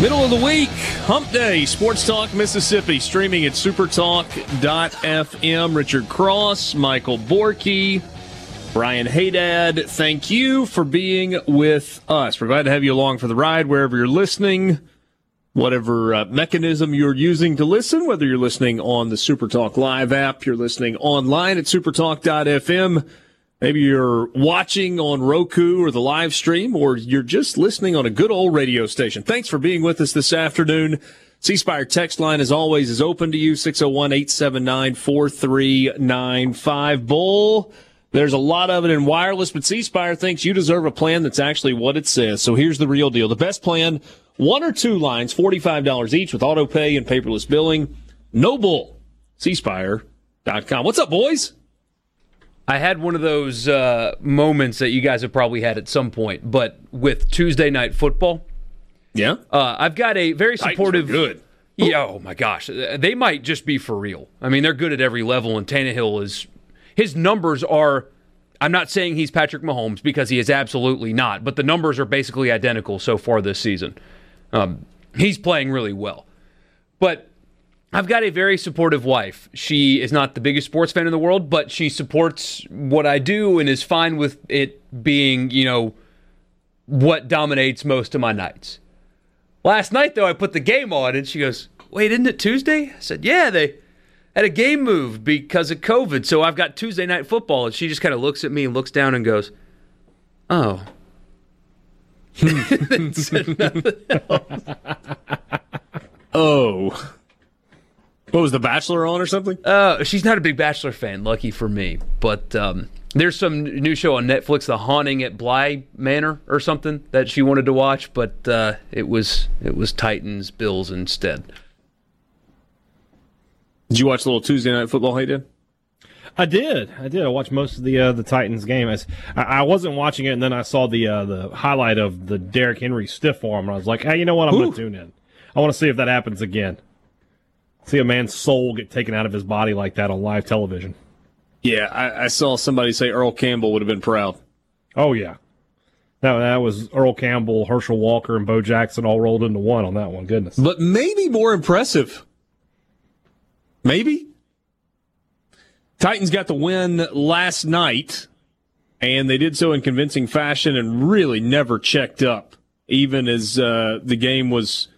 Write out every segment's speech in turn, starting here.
Middle of the week, hump day, Sports Talk Mississippi, streaming at supertalk.fm. Richard Cross, Michael Borkey, Brian Hadad, thank you for being with us. We're glad to have you along for the ride wherever you're listening, whatever mechanism you're using to listen, whether you're listening on the Super Talk Live app, you're listening online at supertalk.fm. Maybe you're watching on Roku or the live stream, or you're just listening on a good old radio station. Thanks for being with us this afternoon. C Spire text line, as always, is open to you, 601-879-4395. Bull, there's a lot of it in wireless, but C Spire thinks you deserve a plan that's actually what it says. So here's the real deal. The best plan, one or two lines, $45 each with auto pay and paperless billing. No bull. cspire.com. What's up, boys? I had one of those moments that you guys have probably had at some point, but with Tuesday Night Football. Yeah. I've got a very supportive. Good. Yeah, oh, my gosh. They might just be for real. I mean, they're good at every level, and Tannehill is. His numbers are. I'm not saying he's Patrick Mahomes because he is absolutely not, but the numbers are basically identical so far this season. He's playing really well. But I've got a very supportive wife. She is not the biggest sports fan in the world, but she supports what I do and is fine with it being, you know, what dominates most of my nights. Last night, though, I put the game on, and she goes, "Wait, isn't it Tuesday?" I said, "Yeah, they had a game moved because of COVID, so I've got Tuesday Night Football." And she just kind of looks at me and looks down and goes, "Oh." And said nothing else. Oh. What, was The Bachelor on or something? She's not a big Bachelor fan, lucky for me. But there's some new show on Netflix, The Haunting at Bly Manor or something, that she wanted to watch, but it was Titans, Bills instead. Did you watch a little Tuesday Night Football, hey, Dan? I did. I watched most of the Titans game. I wasn't watching it, and then I saw the highlight of the Derrick Henry stiff arm, and I was like, hey, you know what? I'm going to tune in. I want to see if that happens again. See a man's soul get taken out of his body like that on live television. Yeah, I saw somebody say Earl Campbell would have been proud. Oh, yeah. That was Earl Campbell, Herschel Walker, and Bo Jackson all rolled into one on that one. Goodness. But maybe more impressive. Maybe. Titans got the win last night, and they did so in convincing fashion and really never checked up, even as the game was,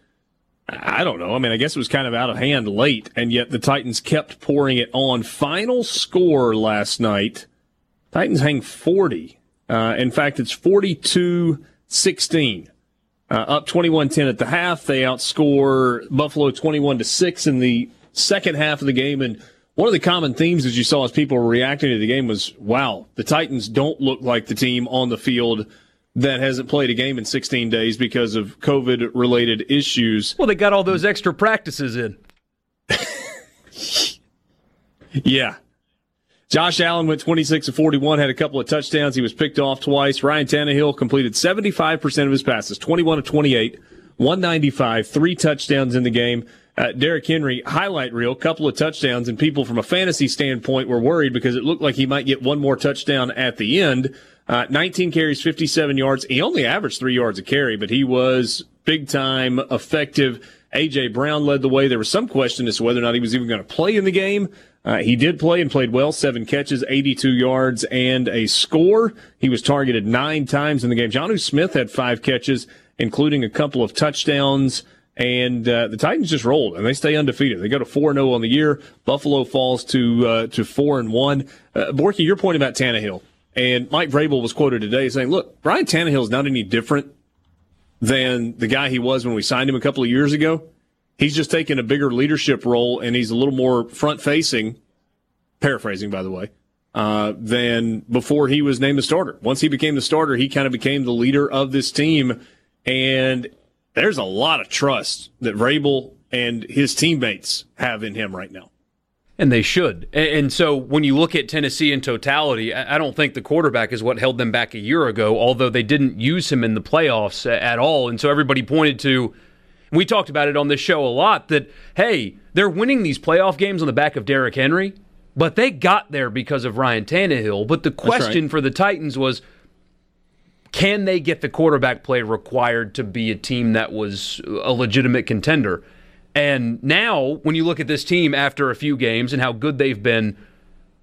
I don't know. I mean, I guess it was kind of out of hand late, and yet the Titans kept pouring it on. Final score last night, Titans hang 40. In fact, it's 42-16. Up 21-10 at the half. They outscore Buffalo 21-6 in the second half of the game. And one of the common themes, as you saw as people were reacting to the game, was, wow, the Titans don't look like the team on the field that hasn't played a game in 16 days because of COVID-related issues. Well, they got all those extra practices in. Yeah. Josh Allen went 26-41, had a couple of touchdowns. He was picked off twice. Ryan Tannehill completed 75% of his passes, 21-28, 195, 3 touchdowns in the game. Derrick Henry, highlight reel, couple of touchdowns, and people from a fantasy standpoint were worried because it looked like he might get one more touchdown at the end. 19 carries, 57 yards. He only averaged 3 yards a carry, but he was big-time effective. A.J. Brown led the way. There was some question as to whether or not he was even going to play in the game. He did play and played well, 7 catches, 82 yards, and a score. He was targeted 9 times in the game. Jonnu Smith had 5 catches, including a couple of touchdowns. And the Titans just rolled, and they stay undefeated. They go to 4-0 on the year. Buffalo falls to 4-1. Borkey, your point about Tannehill, and Mike Vrabel was quoted today saying, look, Brian Tannehill is not any different than the guy he was when we signed him a couple of years ago. He's just taken a bigger leadership role, and he's a little more front-facing, paraphrasing, by the way, than before he was named the starter. Once he became the starter, he kind of became the leader of this team, and there's a lot of trust that Vrabel and his teammates have in him right now. And they should. And so when you look at Tennessee in totality, I don't think the quarterback is what held them back a year ago, although they didn't use him in the playoffs at all. And so everybody pointed to, and we talked about it on this show a lot, that, hey, they're winning these playoff games on the back of Derrick Henry, but they got there because of Ryan Tannehill. But the question for the Titans was, can they get the quarterback play required to be a team that was a legitimate contender? And now, when you look at this team after a few games and how good they've been,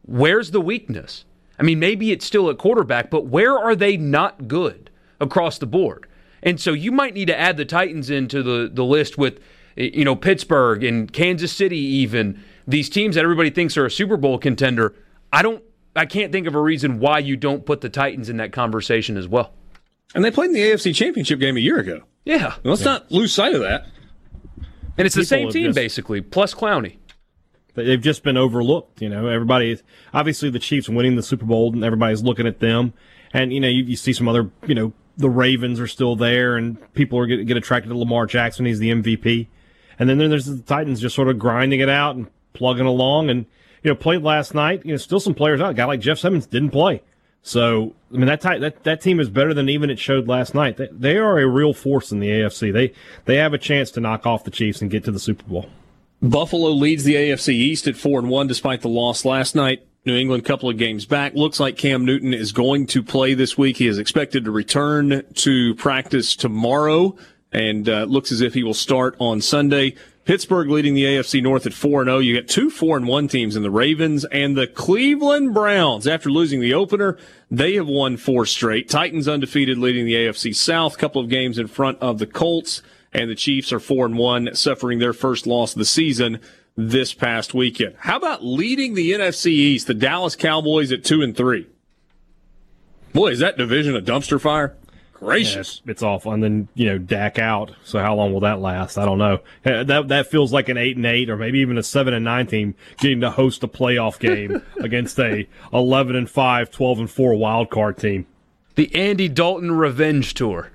where's the weakness? I mean, maybe it's still at quarterback, but where are they not good across the board? And so you might need to add the Titans into the list with, you know, Pittsburgh and Kansas City even. These teams that everybody thinks are a Super Bowl contender, I can't think of a reason why you don't put the Titans in that conversation as well. And they played in the AFC Championship game a year ago. Yeah. Let's not lose sight of that. And it's the same team, basically, plus Clowney. They've just been overlooked, you know. Everybody, obviously the Chiefs winning the Super Bowl, and everybody's looking at them. And, you know, you see some other, you know, the Ravens are still there, and people are get attracted to Lamar Jackson. He's the MVP. And then there's the Titans just sort of grinding it out and plugging along, and, you know, played last night. You know, still some players out. A guy like Jeff Simmons didn't play. So, I mean, that team is better than even it showed last night. They are a real force in the AFC. They have a chance to knock off the Chiefs and get to the Super Bowl. Buffalo leads the AFC East at 4-1 despite the loss last night. New England, couple of games back. Looks like Cam Newton is going to play this week. He is expected to return to practice tomorrow, and looks as if he will start on Sunday. Pittsburgh leading the AFC North at 4-0. You got two 4-1 teams in the Ravens and the Cleveland Browns. After losing the opener, they have won four straight. Titans undefeated, leading the AFC South, couple of games in front of the Colts, and the Chiefs are 4-1, suffering their first loss of the season this past weekend. How about leading the NFC East, the Dallas Cowboys at 2-3? Boy, is that division a dumpster fire? Gracious. Yeah, it's awful. And then, you know, Dak out. So how long will that last? I don't know. That feels like an 8-8 or maybe even a 7-9 team getting to host a playoff game against a 11-5, 12-4 wildcard team. The Andy Dalton revenge tour.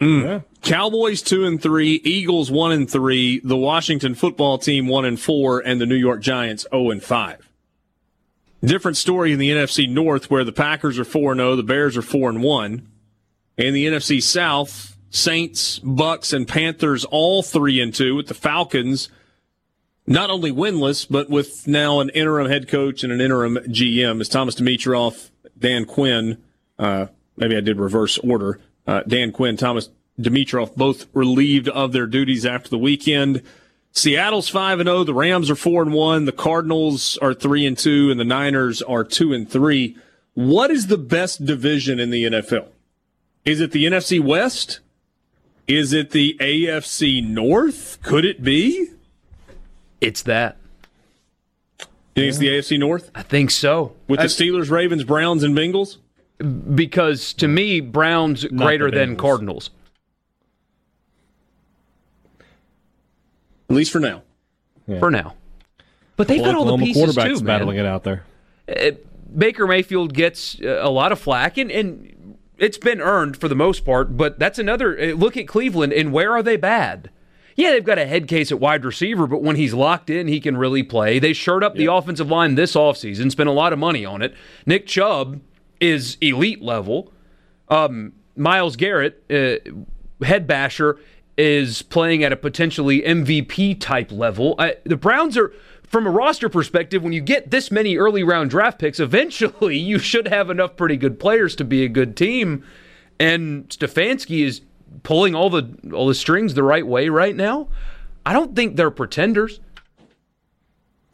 Mm. Yeah. Cowboys 2-3, Eagles 1-3, the Washington football team 1-4, and the New York Giants 0-5. Different story in the NFC North, where the Packers are 4-0, the Bears are 4-1. In the NFC South, Saints, Bucks, and Panthers all 3-2, with the Falcons not only winless, but with now an interim head coach and an interim GM. It's Thomas Dimitroff, Dan Quinn. Maybe I did reverse order. Dan Quinn, Thomas Dimitroff, both relieved of their duties after the weekend. Seattle's 5-0, the Rams are 4-1, the Cardinals are 3-2, and the Niners are 2-3. What is the best division in the NFL? Is it the NFC West? Is it the AFC North? Could it be? It's that. You think it's the AFC North? I think so. With the Steelers, Ravens, Browns, and Bengals? Because to me, Browns greater than Cardinals. At least for now. Yeah. For now. But they've got all the pieces too, man. Quarterbacks battling it out there. Baker Mayfield gets a lot of flack, and it's been earned for the most part, but that's another look at Cleveland, and where are they bad? Yeah, they've got a head case at wide receiver, but when he's locked in, he can really play. They shored up the offensive line this offseason, spent a lot of money on it. Nick Chubb is elite level. Myles Garrett, head basher, is playing at a potentially MVP-type level. The Browns are, from a roster perspective, when you get this many early-round draft picks, eventually you should have enough pretty good players to be a good team. And Stefanski is pulling all the strings the right way right now. I don't think they're pretenders.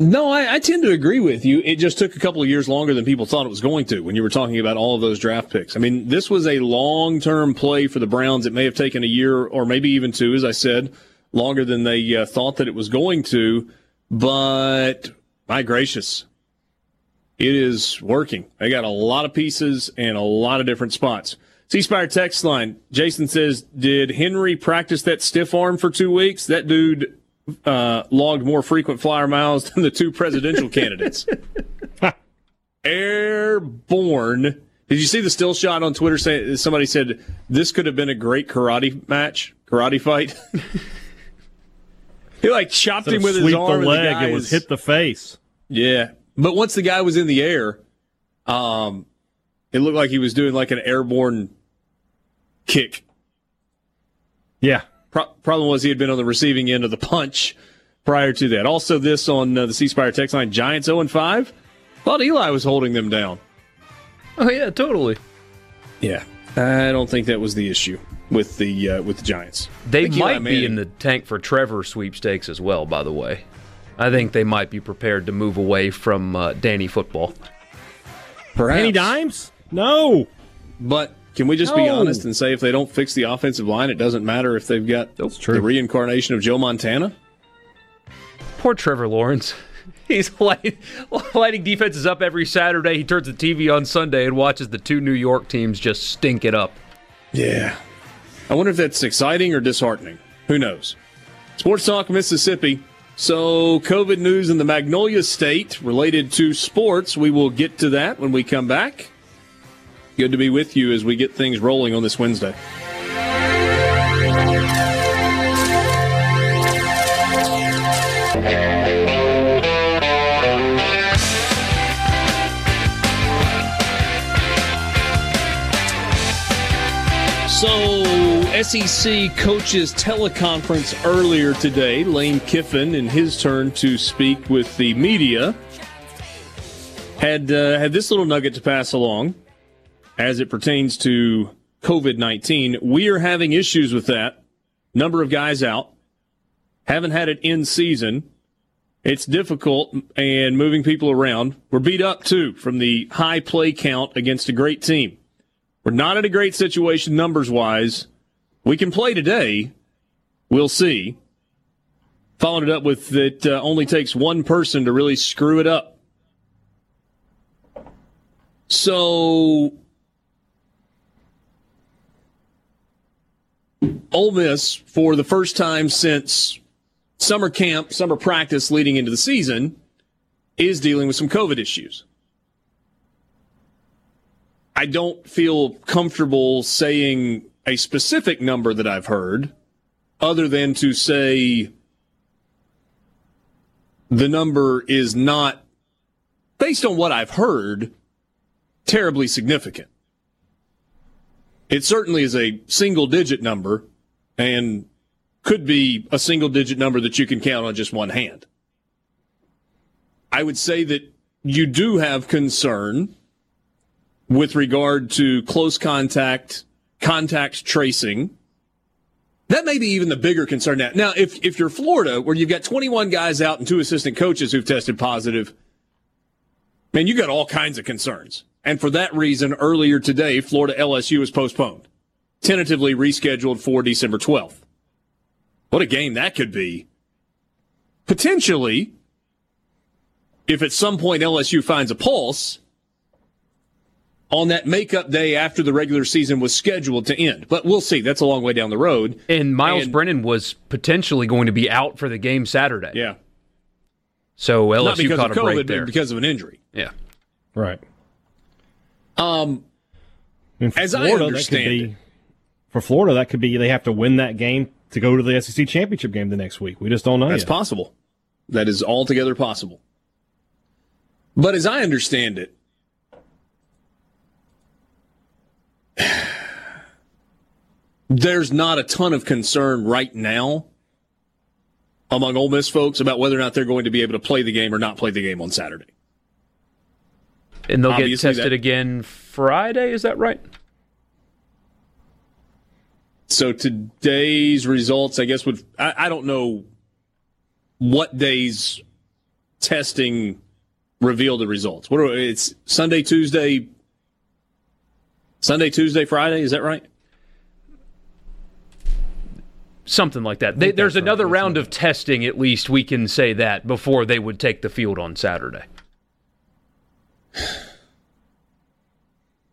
No, I tend to agree with you. It just took a couple of years longer than people thought it was going to when you were talking about all of those draft picks. I mean, this was a long-term play for the Browns. It may have taken a year or maybe even two, as I said. longer than they thought that it was going to. But, my gracious, it is working. They got a lot of pieces and a lot of different spots. C Spire text line, Jason says, did Henry practice that stiff arm for 2 weeks? That dude logged more frequent flyer miles than the two presidential candidates. Airborne. Did you see the still shot on Twitter? Saying somebody said, this could have been a great karate fight. He chopped him with his arm. The leg, and the guy it was hit the face. Yeah. But once the guy was in the air, it looked like he was doing an airborne kick. Yeah. Problem was he had been on the receiving end of the punch prior to that. Also this on the C Spire text line, Giants 0-5. Thought Eli was holding them down. Oh, yeah, totally. Yeah. I don't think that was the issue with the Giants. They might be in the tank for Trevor sweepstakes as well, by the way. I think they might be prepared to move away from Danny football. Perhaps. Danny Dimes? No. But can we just be honest and say if they don't fix the offensive line, it doesn't matter if they've got the reincarnation of Joe Montana? Poor Trevor Lawrence. He's lighting defenses up every Saturday. He turns the TV on Sunday and watches the two New York teams just stink it up. Yeah. I wonder if that's exciting or disheartening. Who knows? Sports Talk Mississippi. So, COVID news in the Magnolia State related to sports. We will get to that when we come back. Good to be with you as we get things rolling on this Wednesday. SEC coaches teleconference earlier today. Lane Kiffin, in his turn to speak with the media, had this little nugget to pass along as it pertains to COVID-19. We are having issues with that. Number of guys out. Haven't had it in season. It's difficult and moving people around. We're beat up, too, from the high play count against a great team. We're not in a great situation numbers-wise. We can play today. We'll see. Followed it up with it only takes one person to really screw it up. So, Ole Miss, for the first time since summer camp, summer practice leading into the season, is dealing with some COVID issues. I don't feel comfortable saying a specific number that I've heard, other than to say the number is not, based on what I've heard, terribly significant. It certainly is a single-digit number and could be a single-digit number that you can count on just one hand. I would say that you do have concern with regard to close contact tracing. That may be even the bigger concern now. Now, if you're Florida, where you've got 21 guys out and two assistant coaches who've tested positive, man, you got all kinds of concerns. And for that reason, earlier today, Florida LSU was postponed, tentatively rescheduled for December 12th. What a game that could be. Potentially, if at some point LSU finds a pulse, on that makeup day after the regular season was scheduled to end. But we'll see. That's a long way down the road. And Miles Brennan was potentially going to be out for the game Saturday. Yeah. So LSU caught a break there. Not because of COVID, but because of an injury. Yeah. Right. As I understand, for Florida, that could be they have to win that game to go to the SEC championship game the next week. We just don't know. That's possible. That is altogether possible. But as I understand it, there's not a ton of concern right now among Ole Miss folks about whether or not they're going to be able to play the game or not play the game on Saturday. And they'll get tested again Friday, is that right? So today's results, I guess, would I don't know what day's testing revealed the results. It's Sunday, Tuesday, Friday, is that right? Something like that. There's another round of testing, at least we can say that, before they would take the field on Saturday.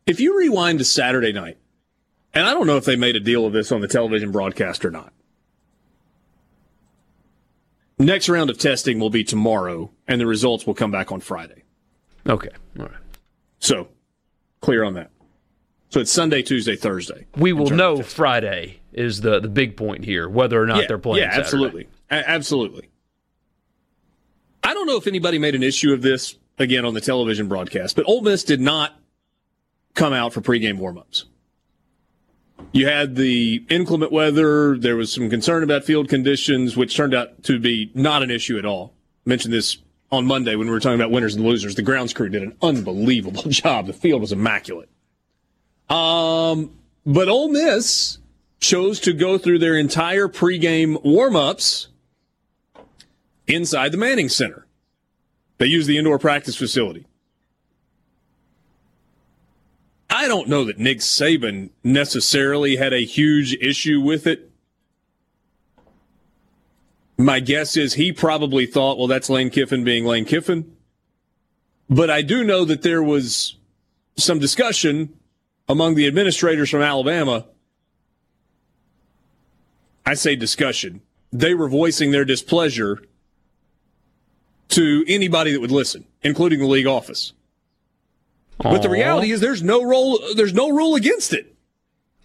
If you rewind to Saturday night, and I don't know if they made a deal of this on the television broadcast or not. Next round of testing will be tomorrow, and the results will come back on Friday. Okay. All right. So, clear on that. So it's Sunday, Tuesday, Thursday. We will know Friday is the big point here, whether or not they're playing Saturday. Absolutely. Absolutely. I don't know if anybody made an issue of this, again, on the television broadcast, but Ole Miss did not come out for pregame warmups. You had the inclement weather. There was some concern about field conditions, which turned out to be not an issue at all. I mentioned this on Monday when we were talking about winners and losers. The grounds crew did an unbelievable job. The field was immaculate. But Ole Miss chose to go through their entire pregame warm-ups inside the Manning Center. They used the indoor practice facility. I don't know that Nick Saban necessarily had a huge issue with it. My guess is he probably thought, well, that's Lane Kiffin being Lane Kiffin. But I do know that there was some discussion among the administrators from Alabama. I say discussion. They were voicing their displeasure to anybody that would listen, including the league office. But the reality is there's no rule against it.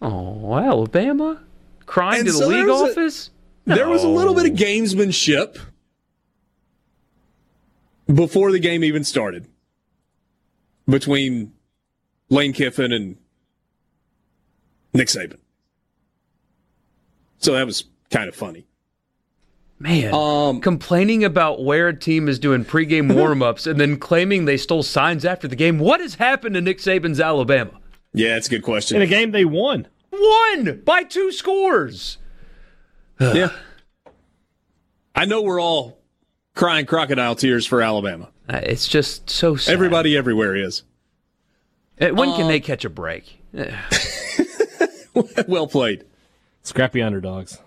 Oh, Alabama? Crying to the league office? There was a little bit of gamesmanship before the game even started between Lane Kiffin and Nick Saban. So that was kind of funny. Man, complaining about where a team is doing pregame warm-ups and then claiming they stole signs after the game. What has happened to Nick Saban's Alabama? Yeah, that's a good question. In a game they won. Won by 2 scores. Yeah. I know we're all crying crocodile tears for Alabama. It's just so sad. Everybody everywhere is. When can they catch a break? Well played. Scrappy underdogs.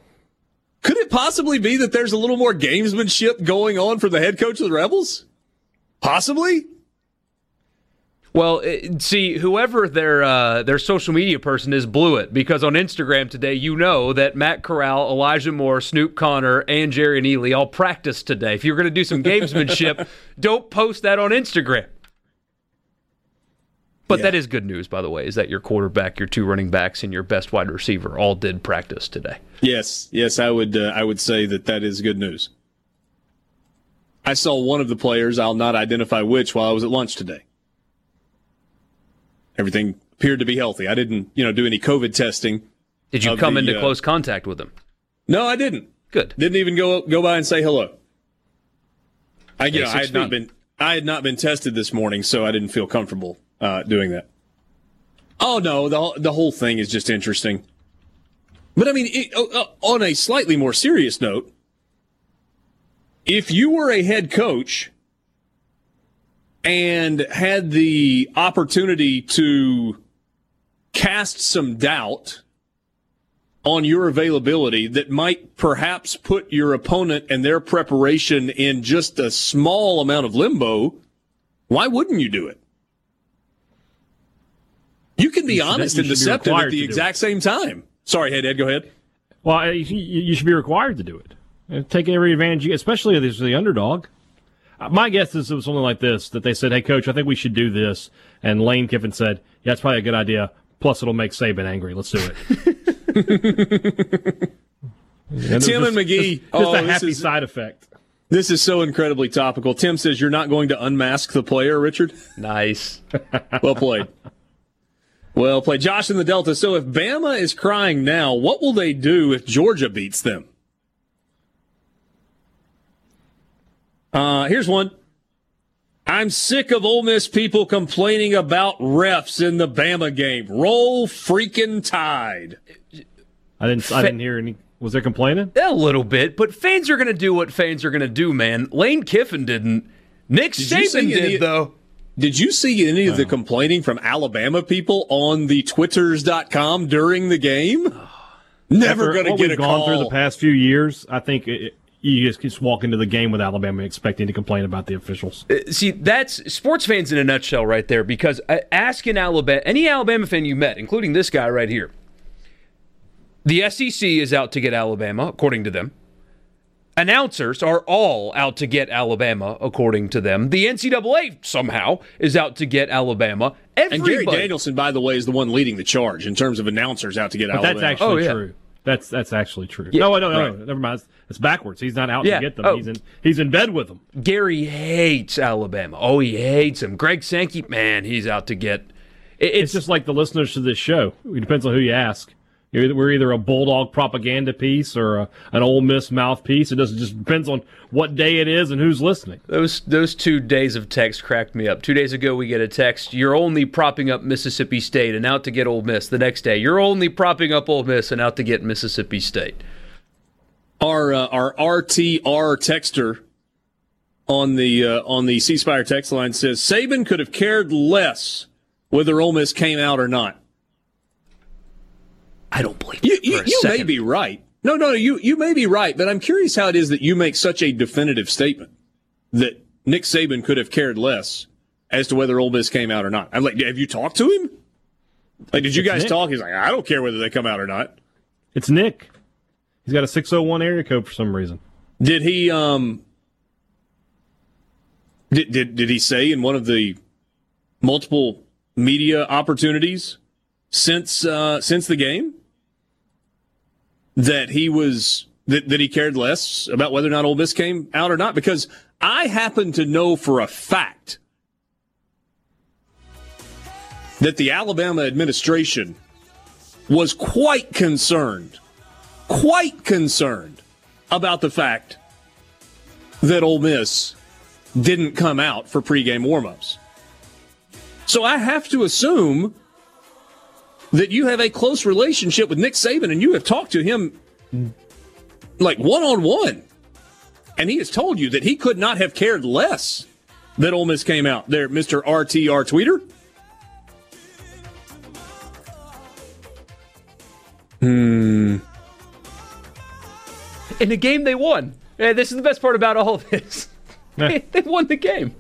Could it possibly be that there's a little more gamesmanship going on from the head coach of the Rebels? Possibly? Well, see, whoever their social media person is blew it, because on Instagram today, you know that Matt Corral, Elijah Moore, Snoop Connor, and Jerry and Ely all practiced today. If you're going to do some gamesmanship, don't post that on Instagram. But that is good news, by the way, is that your quarterback, your 2 running backs, and your best wide receiver all did practice today. Yes, I would say that is good news. I saw one of the players, I'll not identify which, while I was at lunch today. Everything appeared to be healthy. I didn't, do any COVID testing. Did you come into close contact with him? No, I didn't. Good. Didn't even go by and say hello. I had not been tested this morning, so I didn't feel comfortable doing that. Oh, no, the whole thing is just interesting. But, I mean, on a slightly more serious note, if you were a head coach and had the opportunity to cast some doubt on your availability that might perhaps put your opponent and their preparation in just a small amount of limbo, why wouldn't you do it? You can be honest and deceptive at the exact same time. Sorry, Head, go ahead. Well, you should be required to do it. Take every advantage, especially if it's the underdog. My guess is it was something like this, that they said, hey, Coach, I think we should do this. And Lane Kiffin said, yeah, it's probably a good idea. Plus, it'll make Saban angry. Let's do it. Tim and McGee. Just a happy side effect. This is so incredibly topical. Tim says you're not going to unmask the player, Richard. Nice. Well played. Well played. Josh in the Delta. So if Bama is crying now, what will they do if Georgia beats them? Here's one. I'm sick of Ole Miss people complaining about refs in the Bama game. Roll freaking Tide. I didn't hear any. Was there complaining? A little bit, but fans are going to do what fans are going to do, man. Lane Kiffin didn't. Nick Saban did, though. Did you see any of the complaining from Alabama people on the twitters.com during the game? Never going to get a call. What we've gone through the past few years, I think you just walk into the game with Alabama expecting to complain about the officials. See, that's sports fans in a nutshell right there, because ask an Alabama, any Alabama fan you met, including this guy right here. The SEC is out to get Alabama, according to them. Announcers are all out to get Alabama, according to them. The NCAA somehow is out to get Alabama. Everybody. And Gary Danielson, by the way, is the one leading the charge in terms of announcers out to get Alabama. That's actually true. That's actually true. Yeah. No, right. Never mind. It's backwards. He's not out to get them. Oh. He's in bed with them. Gary hates Alabama. Oh, he hates them. Greg Sankey, man, he's out to get. It's just like the listeners to this show. It depends on who you ask. We're either a Bulldog propaganda piece or an Ole Miss mouthpiece. It just depends on what day it is and who's listening. Those 2 days of text cracked me up. 2 days ago, we get a text, you're only propping up Mississippi State and out to get Ole Miss. The next day, you're only propping up Ole Miss and out to get Mississippi State. Our RTR texter on the C Spire text line says, Saban could have cared less whether Ole Miss came out or not. I don't believe you. You may be right. No, you may be right, but I'm curious how it is that you make such a definitive statement that Nick Saban could have cared less as to whether Ole Miss came out or not. I'm like, have you talked to him? Like, did you guys talk? He's like, I don't care whether they come out or not. It's Nick. He's got a 601 area code for some reason. Did he? Did he say in one of the multiple media opportunities since the game? That he was that he cared less about whether or not Ole Miss came out or not, because I happen to know for a fact that the Alabama administration was quite concerned about the fact that Ole Miss didn't come out for pregame warmups. So I have to assume that you have a close relationship with Nick Saban and you have talked to him like one-on-one. And he has told you that he could not have cared less that Ole Miss came out. There, Mr. RTR Tweeter. In a game they won. This is the best part about all of this. They won the game.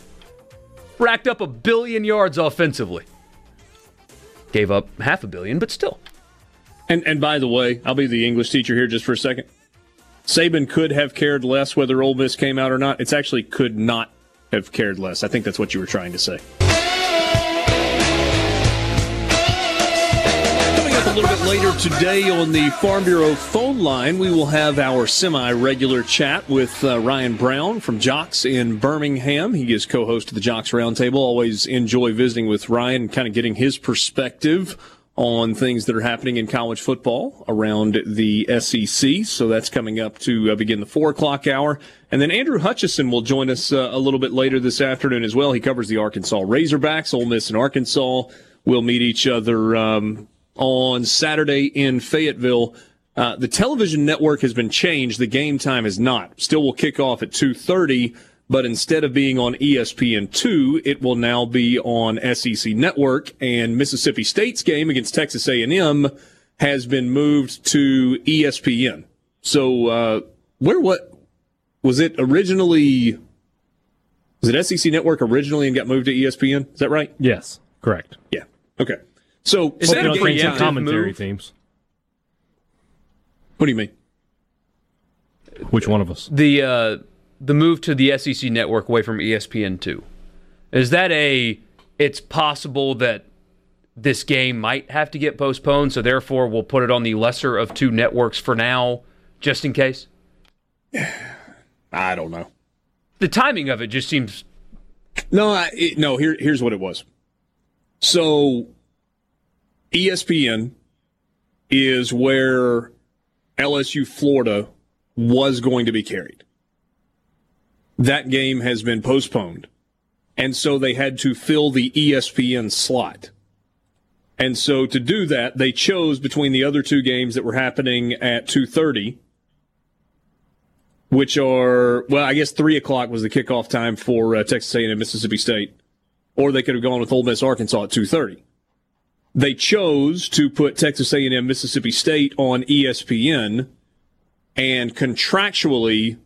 Racked up 1 billion yards offensively. Gave up 500 million, but still. And by the way, I'll be the English teacher here just for a second. Saban could have cared less whether Ole Miss came out or not. It's actually could not have cared less. I think that's what you were trying to say. Coming up a little bit later today on the Farm Bureau phone line, we will have our semi-regular chat with Ryan Brown from Jocks in Birmingham. He is co-host of the Jocks Roundtable. Always enjoy visiting with Ryan and kind of getting his perspective on things that are happening in college football around the SEC. So that's coming up to begin the 4 o'clock hour. And then Andrew Hutchison will join us a little bit later this afternoon as well. He covers the Arkansas Razorbacks. Ole Miss and Arkansas will meet each other on Saturday in Fayetteville. The television network has been changed. The game time is not. Still will kick off at 2:30, but instead of being on ESPN2, it will now be on SEC Network, and Mississippi State's game against Texas A&M has been moved to ESPN. So was it SEC Network originally and got moved to ESPN? Is that right? Yes, correct. Yeah, okay. So, is that a game commentary themes? What do you mean? Which one of us? The move to the SEC Network away from ESPN2. Is that it's possible that this game might have to get postponed, so therefore we'll put it on the lesser of two networks for now, just in case? I don't know. The timing of it just seems... No, here's what it was. So... ESPN is where LSU Florida was going to be carried. That game has been postponed. And so they had to fill the ESPN slot. And so to do that, they chose between the other two games that were happening at 2:30, which are, well, I guess 3 o'clock was the kickoff time for Texas A&M Mississippi State, or they could have gone with Ole Miss Arkansas at 2:30. They chose to put Texas A&M Mississippi State on ESPN, and contractually,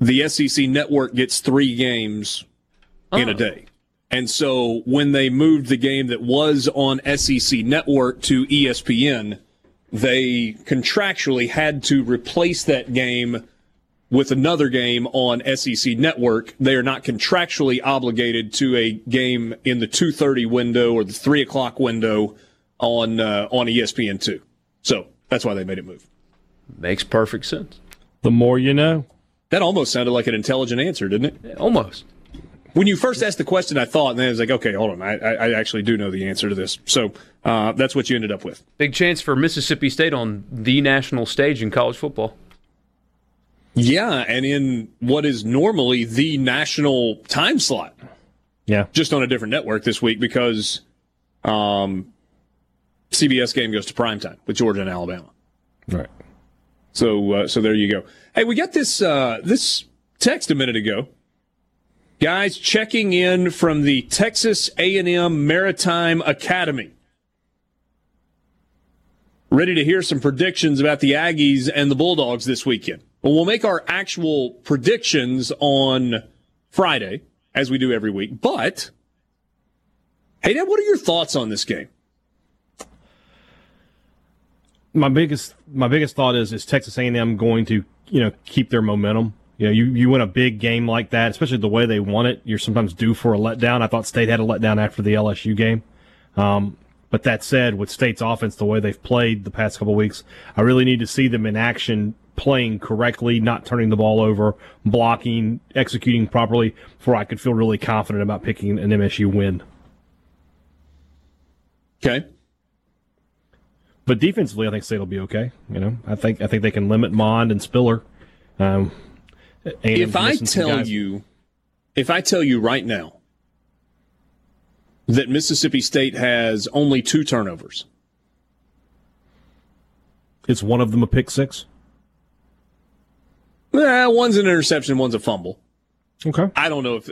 the SEC network gets 3 games in a day. And so when they moved the game that was on SEC network to ESPN, they contractually had to replace that game with another game on SEC Network. They are not contractually obligated to a game in the 2:30 window or the 3 o'clock window on ESPN2. So that's why they made it move. Makes perfect sense. The more you know. That almost sounded like an intelligent answer, didn't it? Almost. When you first asked the question, I thought, and then I was like, okay, hold on. I actually do know the answer to this. So that's what you ended up with. Big chance for Mississippi State on the national stage in college football. Yeah, and in what is normally the national time slot. Yeah. Just on a different network this week because CBS game goes to primetime with Georgia and Alabama. Right. So there you go. Hey, we got this this text a minute ago. Guys checking in from the Texas A&M Maritime Academy. Ready to hear some predictions about the Aggies and the Bulldogs this weekend. Well, we'll make our actual predictions on Friday, as we do every week. But, hey, Dad, what are your thoughts on this game? My biggest thought is Texas A&M going to, keep their momentum? You win a big game like that, especially the way they won it. You're sometimes due for a letdown. I thought State had a letdown after the LSU game. But that said, with State's offense, the way they've played the past couple of weeks, I really need to see them in action playing correctly, not turning the ball over, blocking, executing properly, before I could feel really confident about picking an MSU win. Okay. But defensively, I think State will be okay. I think they can limit Mond and Spiller. If I tell you right now that Mississippi State has only 2 turnovers. Is one of them a pick six? Nah, one's an interception, one's a fumble. Okay. I don't know if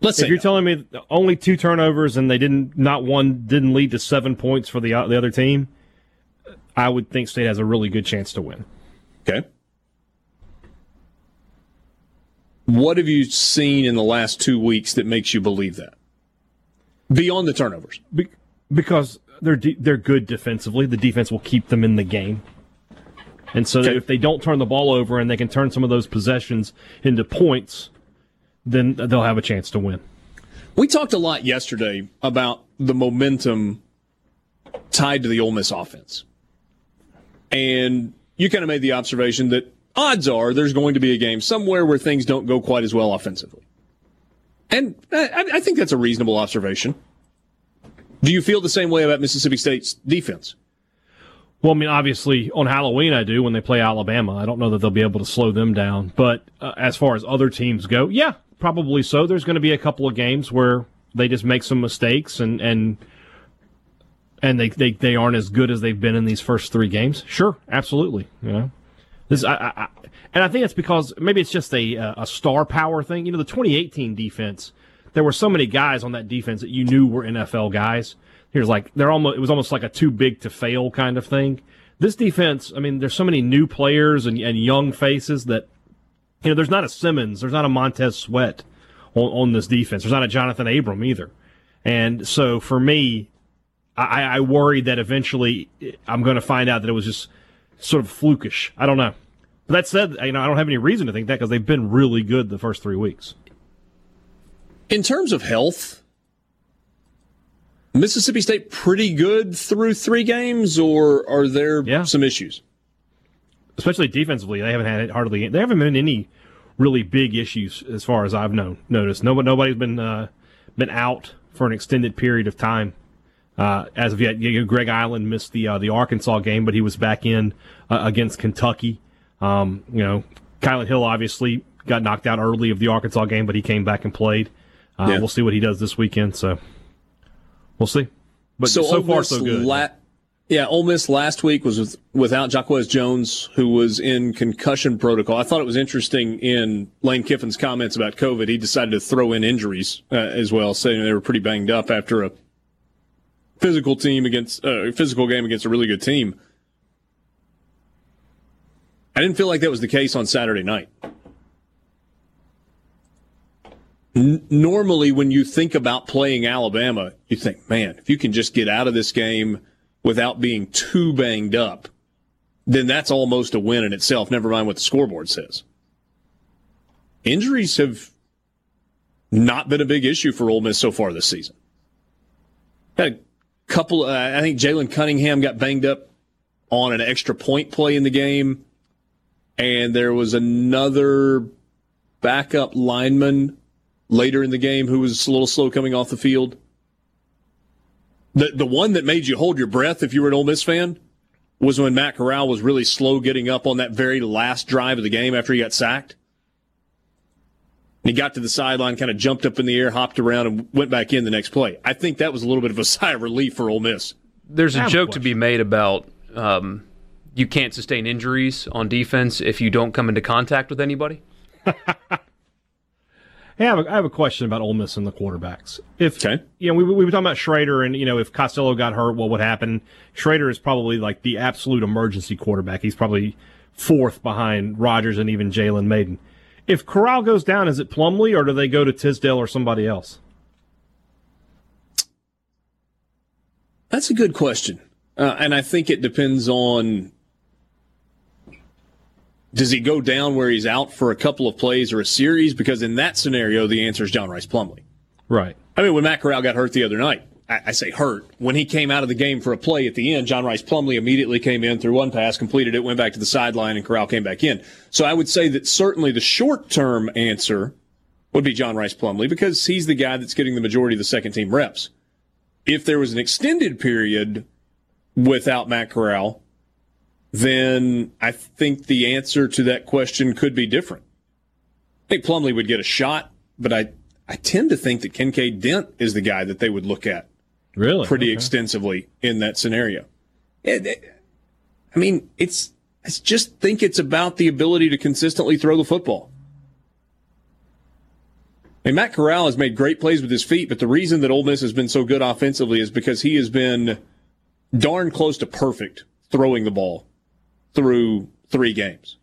let's say if you're telling me only 2 turnovers and they didn't lead to 7 points for the other team, I would think State has a really good chance to win. Okay. What have you seen in the last 2 weeks that makes you believe that? Beyond the turnovers. Because they're good defensively. The defense will keep them in the game. And so if they don't turn the ball over and they can turn some of those possessions into points, then they'll have a chance to win. We talked a lot yesterday about the momentum tied to the Ole Miss offense. And you kind of made the observation that odds are there's going to be a game somewhere where things don't go quite as well offensively. And I think that's a reasonable observation. Do you feel the same way about Mississippi State's defense? Well, I mean, obviously, on Halloween I do when they play Alabama. I don't know that they'll be able to slow them down. But as far as other teams go, yeah, probably so. There's going to be a couple of games where they just make some mistakes and they aren't as good as they've been in these first 3 games. Sure, absolutely, And I think it's because maybe it's just a star power thing. The 2018 defense, there were so many guys on that defense that you knew were NFL guys. Here's like it was almost like a too big to fail kind of thing. This defense, I mean, there's so many new players and young faces that there's not a Simmons, there's not a Montez Sweat on this defense. There's not a Jonathan Abram either. And so for me, I worry that eventually I'm going to find out that it was just sort of flukish. I don't know. But that said, I don't have any reason to think that because they've been really good the first 3 weeks. In terms of health, Mississippi State pretty good through 3 games, or are there some issues? Especially defensively, they haven't had hardly. There haven't been any really big issues as far as I've noticed. Nobody's been out for an extended period of time. As of yet, Greg Island missed the Arkansas game, but he was back in against Kentucky. Kylan Hill obviously got knocked out early of the Arkansas game, but he came back and played. We'll see what he does this weekend. So we'll see. But so far, so good. Yeah, Ole Miss last week was without Jacquez Jones, who was in concussion protocol. I thought it was interesting in Lane Kiffin's comments about COVID. He decided to throw in injuries as well, saying they were pretty banged up after a physical game against a really good team. I didn't feel like that was the case on Saturday night. Normally, when you think about playing Alabama, you think, man, if you can just get out of this game without being too banged up, then that's almost a win in itself, never mind what the scoreboard says. Injuries have not been a big issue for Ole Miss so far this season. Had a couple, I think Jalen Cunningham got banged up on an extra point play in the game, and there was another backup lineman later in the game who was a little slow coming off the field. The one that made you hold your breath if you were an Ole Miss fan was when Matt Corral was really slow getting up on that very last drive of the game after he got sacked. And he got to the sideline, kind of jumped up in the air, hopped around, and went back in the next play. I think that was a little bit of a sigh of relief for Ole Miss. There's a joke to be made about you can't sustain injuries on defense if you don't come into contact with anybody. Hey, I have a question about Ole Miss and the quarterbacks. We were talking about Schrader, and if Costello got hurt, what would happen? Schrader is probably like the absolute emergency quarterback. He's probably fourth behind Rodgers and even Jalen Maiden. If Corral goes down, is it Plumlee or do they go to Tisdale or somebody else? That's a good question, and I think it depends on. Does he go down where he's out for a couple of plays or a series? Because in that scenario, the answer is John Rhys Plumlee. Right. I mean, when Matt Corral got hurt the other night, I say hurt. When he came out of the game for a play at the end, John Rhys Plumlee immediately came in, threw one pass, completed it, went back to the sideline, and Corral came back in. So I would say that certainly the short-term answer would be John Rhys Plumlee because he's the guy that's getting the majority of the second-team reps. If there was an extended period without Matt Corral, then I think the answer to that question could be different. I think Plumlee would get a shot, but I tend to think that Kincaid Dent is the guy that they would look at pretty extensively in that scenario. I mean, I just think it's about the ability to consistently throw the football. I mean, Matt Corral has made great plays with his feet, but the reason that Ole Miss has been so good offensively is because he has been darn close to perfect throwing the ball through three games.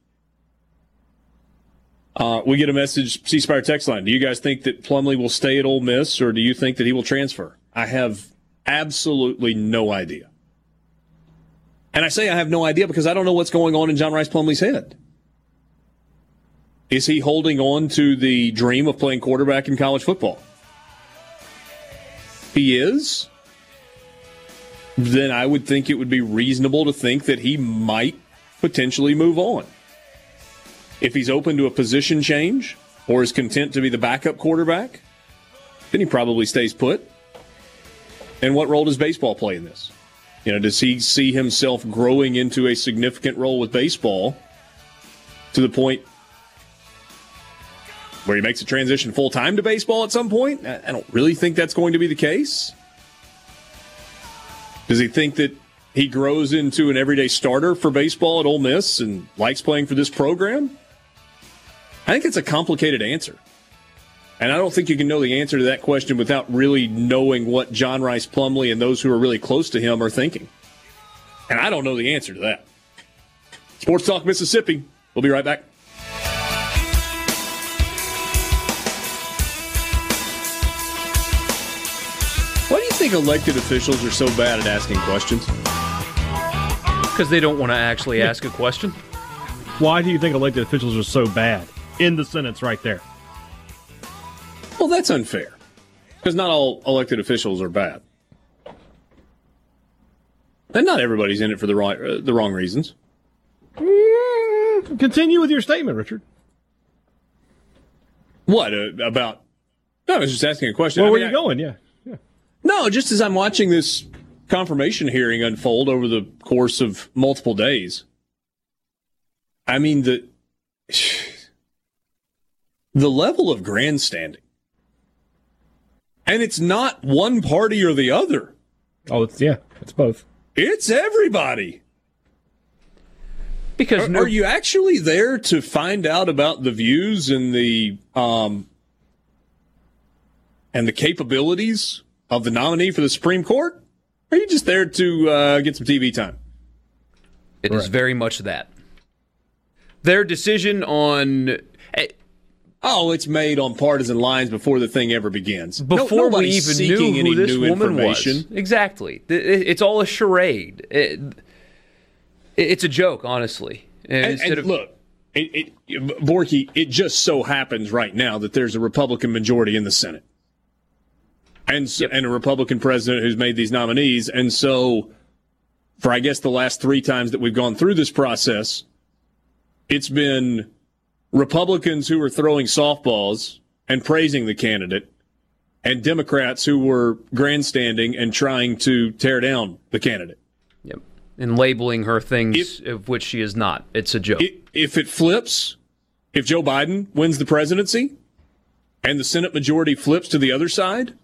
We get a message, C Spire text line. Do you guys think that Plumlee will stay at Ole Miss, or do you think that he will transfer? I have absolutely no idea. And I say I have no idea because I don't know what's going on in John Rhys Plumlee's head. Is he holding on to the dream of playing quarterback in college football? He is. Then I would think it would be reasonable to think that he might potentially move on. If he's open to a position change or is content to be the backup quarterback, then he probably stays put. And what role does baseball play in this? Does he see himself growing into a significant role with baseball to the point where he makes a transition full-time to baseball at some point? I don't really think that's going to be the case. Does he think that he grows into an everyday starter for baseball at Ole Miss and likes playing for this program? I think it's a complicated answer. And I don't think you can know the answer to that question without really knowing what John Rhys Plumlee and those who are really close to him are thinking. And I don't know the answer to that. Sports Talk Mississippi. We'll be right back. I think elected officials are so bad at asking questions because they don't want to actually ask a question. Why do you think elected officials are so bad? In the sentence right there. Well, that's unfair because not all elected officials are bad, and not everybody's in it for the wrong reasons. Continue with your statement, Richard. What about? No, I was just asking a question. Well, where are you going? Yeah. No, just as I'm watching this confirmation hearing unfold over the course of multiple days, I mean, the level of grandstanding. And it's not one party or the other. Oh, it's both. It's everybody. Because are you actually there to find out about the views and the capabilities of the nominee for the Supreme Court? Or are you just there to get some TV time? It is very much that. Their decision on... Oh, it's made on partisan lines before the thing ever begins. Before we even knew who any this new woman was. Exactly. It's all a charade. It's a joke, honestly. And look, Borkey, it just so happens right now that there's a Republican majority in the Senate. And a Republican president who's made these nominees. And so for, I guess, the last three times that we've gone through this process, it's been Republicans who were throwing softballs and praising the candidate, and Democrats who were grandstanding and trying to tear down the candidate. Yep. And labeling her things of which she is not. It's a joke. If it flips, if Joe Biden wins the presidency and the Senate majority flips to the other side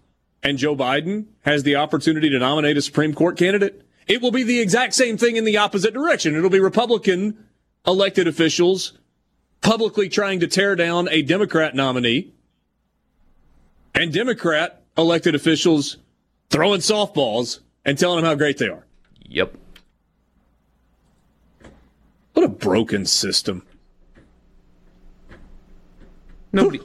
and Joe Biden has the opportunity to nominate a Supreme Court candidate, it will be the exact same thing in the opposite direction. It'll be Republican elected officials publicly trying to tear down a Democrat nominee and Democrat elected officials throwing softballs and telling them how great they are. Yep. What a broken system. Nobody,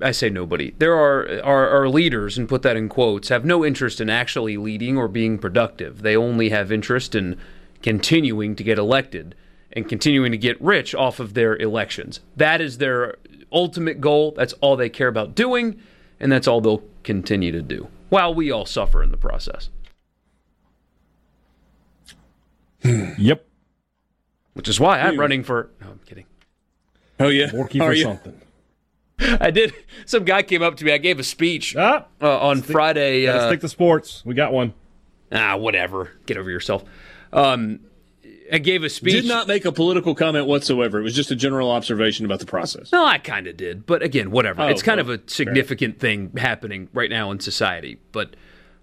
I say nobody. There are leaders, and put that in quotes, have no interest in actually leading or being productive. They only have interest in continuing to get elected and continuing to get rich off of their elections. That is their ultimate goal. That's all they care about doing, and that's all they'll continue to do, while we all suffer in the process. Yep. Which is why I'm running for... No, I'm kidding. Oh, yeah? Borkey for something. I did. Some guy came up to me. I gave a speech on Friday. Let's stick to sports. We got one. Whatever. Get over yourself. I gave a speech. Did not make a political comment whatsoever. It was just a general observation about the process. No, I kind of did. But again, whatever. It's kind of a significant thing happening right now in society. But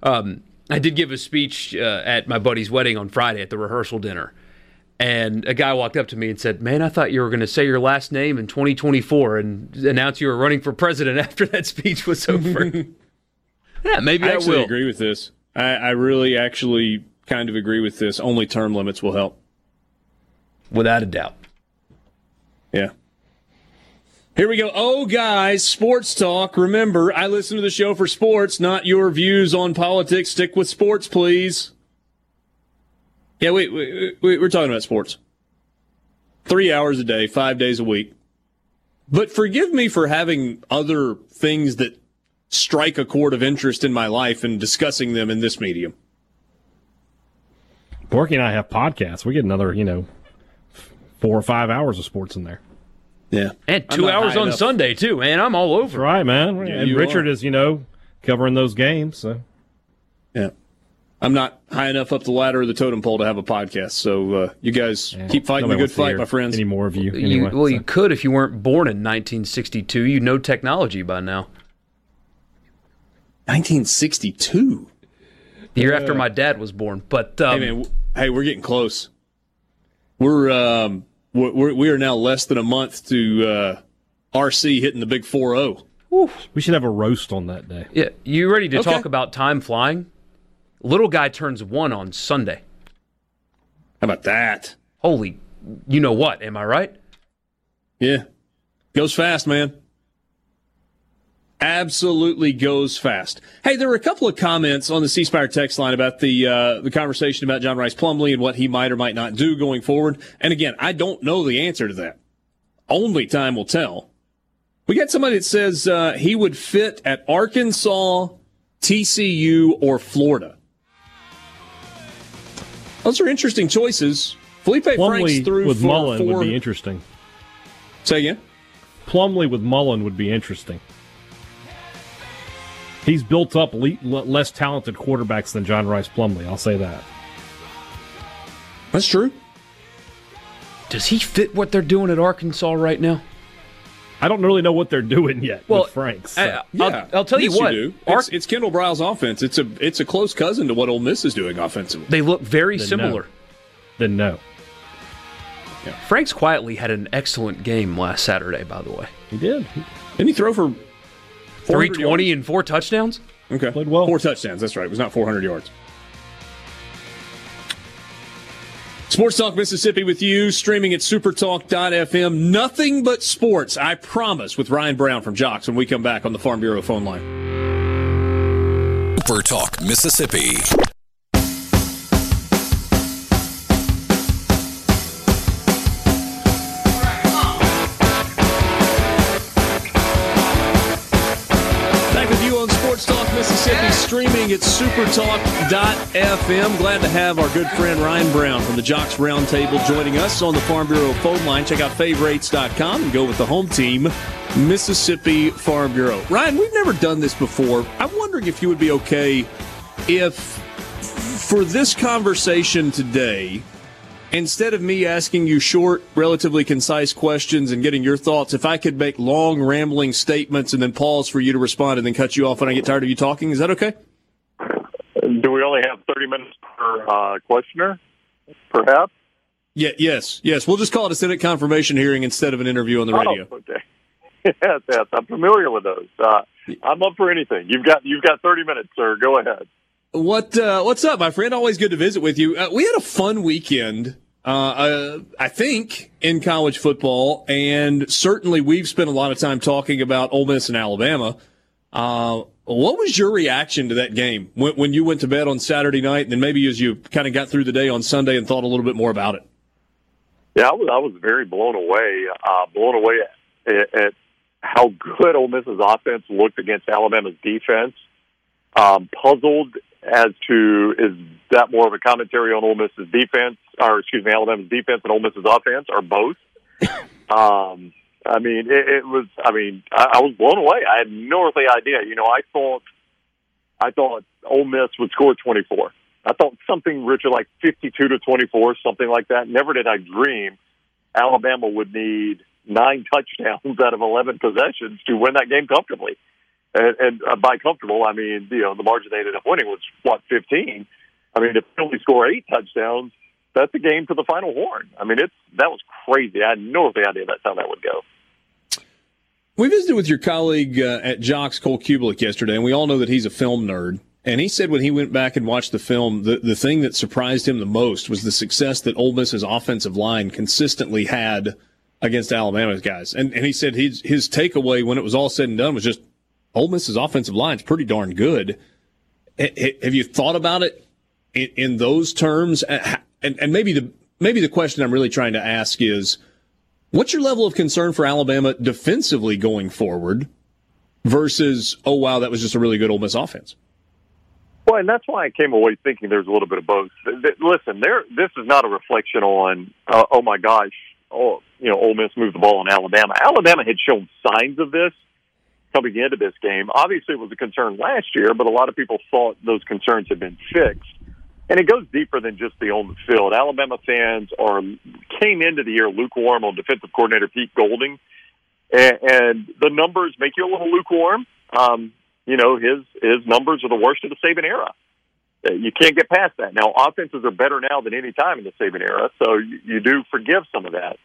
I did give a speech at my buddy's wedding on Friday at the rehearsal dinner. And a guy walked up to me and said, "Man, I thought you were going to say your last name in 2024 and announce you were running for president after that speech was over." Yeah, maybe I will. I agree with this. I really actually kind of agree with this. Only term limits will help. Without a doubt. Yeah. Here we go. Oh, guys, sports talk. Remember, I listen to the show for sports, not your views on politics. Stick with sports, please. Yeah, we're talking about sports. 3 hours a day, 5 days a week. But forgive me for having other things that strike a chord of interest in my life and discussing them in this medium. Borky and I have podcasts. We get another, 4 or 5 hours of sports in there. Yeah. And 2 hours on Sunday, too, man. I'm all over. Right, man. Yeah, and Richard is, covering those games. So. Yeah. I'm not high enough up the ladder of the totem pole to have a podcast, so you guys keep fighting the good fight, my friends. Any more of you? Anyway, you could if you weren't born in 1962. You know technology by now. 1962? The year after my dad was born. But hey, we're getting close. We are now less than a month to RC hitting the big 4-0. We should have a roast on that day. Yeah, you ready to talk about time flying? Little guy turns 1 on Sunday. How about that? Holy, you know what? Am I right? Yeah. Goes fast, man. Absolutely goes fast. Hey, there were a couple of comments on the C Spire text line about the conversation about John Rhys Plumlee and what he might or might not do going forward. And again, I don't know the answer to that. Only time will tell. We got somebody that says he would fit at Arkansas, TCU, or Florida. Those are interesting choices. Felipe Franks through with Mullen would be interesting. Say again? Plumlee with Mullen would be interesting. He's built up less talented quarterbacks than John Rhys Plumlee. I'll say that. That's true. Does he fit what they're doing at Arkansas right now? I don't really know what they're doing yet with Franks. So. I'll tell you what. You do. It's Kendall Briles' offense. It's a close cousin to what Ole Miss is doing offensively. They look very similar. Yeah. Franks quietly had an excellent game last Saturday, by the way. He did. Didn't he throw for 320 yards? And 4 touchdowns? Okay. Played well. 4 touchdowns, that's right. It was not 400 yards. Sports Talk Mississippi with you, streaming at supertalk.fm. Nothing but sports, I promise, with Ryan Brown from Jocks when we come back on the Farm Bureau phone line. Super Talk Mississippi. Mississippi, streaming at supertalk.fm. Glad to have our good friend Ryan Brown from the Jocks Roundtable joining us on the Farm Bureau phone line. Check out favorites.com and go with the home team, Mississippi Farm Bureau. Ryan, we've never done this before. I'm wondering if you would be okay if, for this conversation today, instead of me asking you short, relatively concise questions and getting your thoughts, if I could make long, rambling statements and then pause for you to respond and then cut you off when I get tired of you talking, is that okay? Do we only have 30 minutes per questioner, perhaps? Yeah, yes. We'll just call it a Senate confirmation hearing instead of an interview on the radio. Okay. Yes. I'm familiar with those. I'm up for anything. You've got 30 minutes, sir. Go ahead. What's up, my friend? Always good to visit with you. We had a fun weekend, I think, in college football, and certainly we've spent a lot of time talking about Ole Miss and Alabama. What was your reaction to that game when you went to bed on Saturday night, and then maybe as you kind of got through the day on Sunday and thought a little bit more about it? Yeah, I was very blown away at how good Ole Miss's offense looked against Alabama's defense. Puzzled as to, is that more of a commentary on Ole Miss's defense, Alabama's defense and Ole Miss's offense, or both? I was blown away. I had no earthly idea. You know, I thought Ole Miss would score 24. I thought something, Richard, like 52 to 24, something like that. Never did I dream Alabama would need 9 touchdowns out of 11 possessions to win that game comfortably. And by comfortable, I mean, you know, the margin they ended up winning was, 15? I mean, if they only score 8 touchdowns, that's a game to the final horn. I mean, that was crazy. I had no idea that's how that would go. We visited with your colleague at Jocks, Cole Kubelik, yesterday, and we all know that he's a film nerd. And he said when he went back and watched the film, the thing that surprised him the most was the success that Ole Miss's offensive line consistently had against Alabama's guys. And he said his takeaway when it was all said and done was just, Ole Miss's offensive line is pretty darn good. Have you thought about it in those terms? And maybe the question I'm really trying to ask is, what's your level of concern for Alabama defensively going forward versus, oh, wow, that was just a really good Ole Miss offense? Well, and that's why I came away thinking there's a little bit of both. Listen, this is not a reflection on, oh, my gosh, Ole Miss moved the ball on Alabama. Alabama had shown signs of this coming into this game. Obviously, it was a concern last year, but a lot of people thought those concerns had been fixed. And it goes deeper than just the on the field. Alabama fans came into the year lukewarm on defensive coordinator Pete Golding, and the numbers make you a little lukewarm. His numbers are the worst of the Saban era. You can't get past that. Now, offenses are better now than any time in the Saban era, so you do forgive some of that.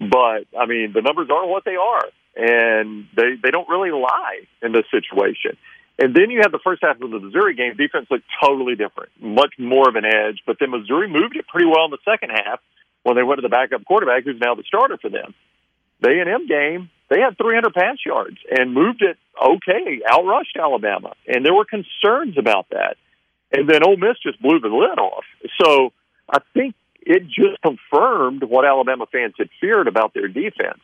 But, I mean, the numbers are what they are. And they don't really lie in this situation. And then you have the first half of the Missouri game. Defense looked totally different, much more of an edge. But then Missouri moved it pretty well in the second half when they went to the backup quarterback, who's now the starter for them. The A&M game, they had 300 pass yards and moved it okay, outrushed Alabama. And there were concerns about that. And then Ole Miss just blew the lid off. So I think it just confirmed what Alabama fans had feared about their defense.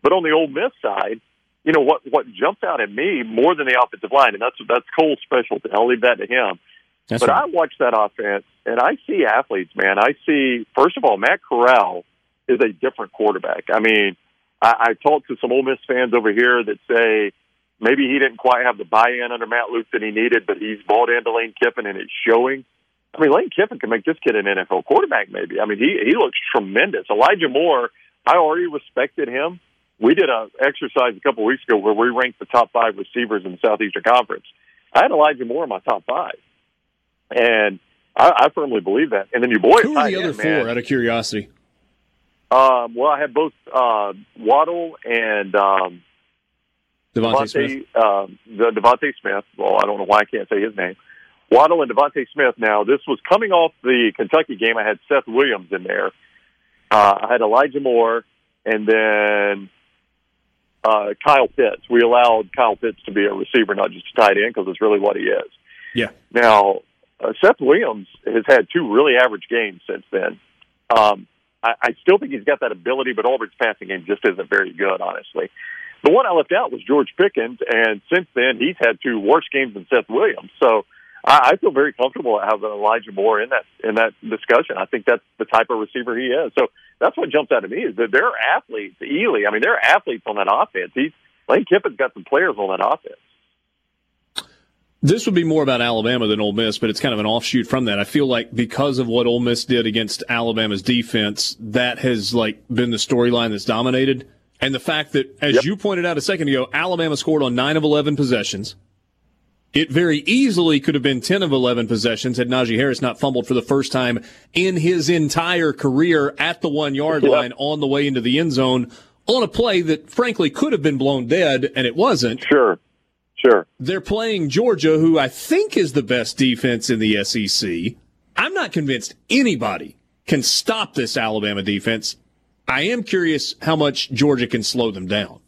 But on the Ole Miss side, you know, what jumped out at me more than the offensive line, and that's Cole's specialty. I'll leave that to him. That's but right. I watched that offense, and I see athletes, man. I see, first of all, Matt Corral is a different quarterback. I mean, I talked to some Ole Miss fans over here that say maybe he didn't quite have the buy-in under Matt Luke that he needed, but he's bought into Lane Kiffin, and it's showing. I mean, Lane Kiffin can make this kid an NFL quarterback maybe. I mean, he looks tremendous. Elijah Moore, I already respected him. We did an exercise a couple of weeks ago where we ranked the top five receivers in the Southeastern Conference. I had Elijah Moore in my top five, and I firmly believe that. And then your boy, who are the other four? Out of curiosity. Well, I have both Waddle and Devontae Smith. Well, I don't know why I can't say his name. Waddle and Devontae Smith. Now, this was coming off the Kentucky game. I had Seth Williams in there. I had Elijah Moore, and then Kyle Pitts. We allowed Kyle Pitts to be a receiver, not just a tight end, because it's really what he is. Yeah. Now, Seth Williams has had two really average games since then. I still think he's got that ability, but Auburn's passing game just isn't very good, honestly. The one I left out was George Pickens, and since then he's had two worse games than Seth Williams. So I feel very comfortable having Elijah Moore in that discussion. I think that's the type of receiver he is. So that's what jumps out at me is that there are athletes. Ely, I mean, there are athletes on that offense. Lane Kiffin's got some players on that offense. This would be more about Alabama than Ole Miss, but it's kind of an offshoot from that. I feel like because of what Ole Miss did against Alabama's defense, that has been the storyline that's dominated. And the fact that, as you pointed out a second ago, Alabama scored on 9 of 11 possessions. It very easily could have been 10 of 11 possessions had Najee Harris not fumbled for the first time in his entire career at the 1-yard line on the way into the end zone on a play that, frankly, could have been blown dead, and it wasn't. Sure. They're playing Georgia, who I think is the best defense in the SEC. I'm not convinced anybody can stop this Alabama defense. I am curious how much Georgia can slow them down.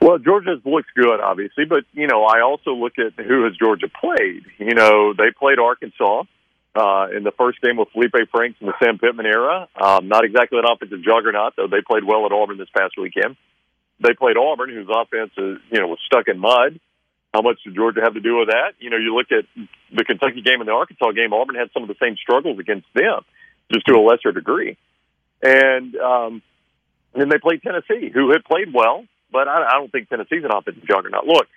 Well, Georgia looks good, obviously, but, I also look at who has Georgia played. They played Arkansas in the first game with Felipe Franks in the Sam Pittman era. Not exactly an offensive juggernaut, though they played well at Auburn this past weekend. They played Auburn, whose offense is, was stuck in mud. How much did Georgia have to do with that? You look at the Kentucky game and the Arkansas game, Auburn had some of the same struggles against them, just to a lesser degree. And then they played Tennessee, who had played well, but I don't think Tennessee's an offensive juggernaut. Look,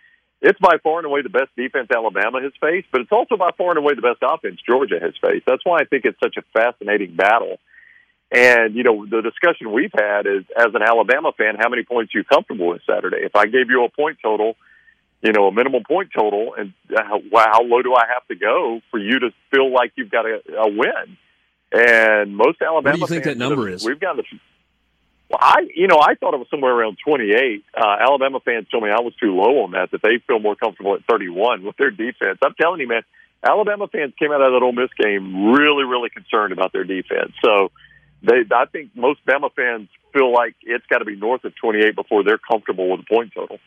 it's by far and away the best defense Alabama has faced, but it's also by far and away the best offense Georgia has faced. That's why I think it's such a fascinating battle. And, the discussion we've had is, as an Alabama fan, how many points are you comfortable with Saturday? If I gave you a point total, a minimum point total, and how low do I have to go for you to feel like you've got a win? And most Alabama fans... What do you think that number is? We've got I thought it was somewhere around 28. Alabama fans told me I was too low on that they feel more comfortable at 31 with their defense. I'm telling you, man, Alabama fans came out of that Ole Miss game really, really concerned about their defense. So... I think most Bama fans feel like it's got to be north of 28 before they're comfortable with a point total.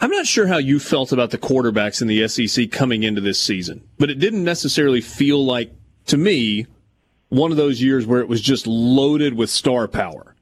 I'm not sure how you felt about the quarterbacks in the SEC coming into this season, but it didn't necessarily feel like, to me, one of those years where it was just loaded with star power.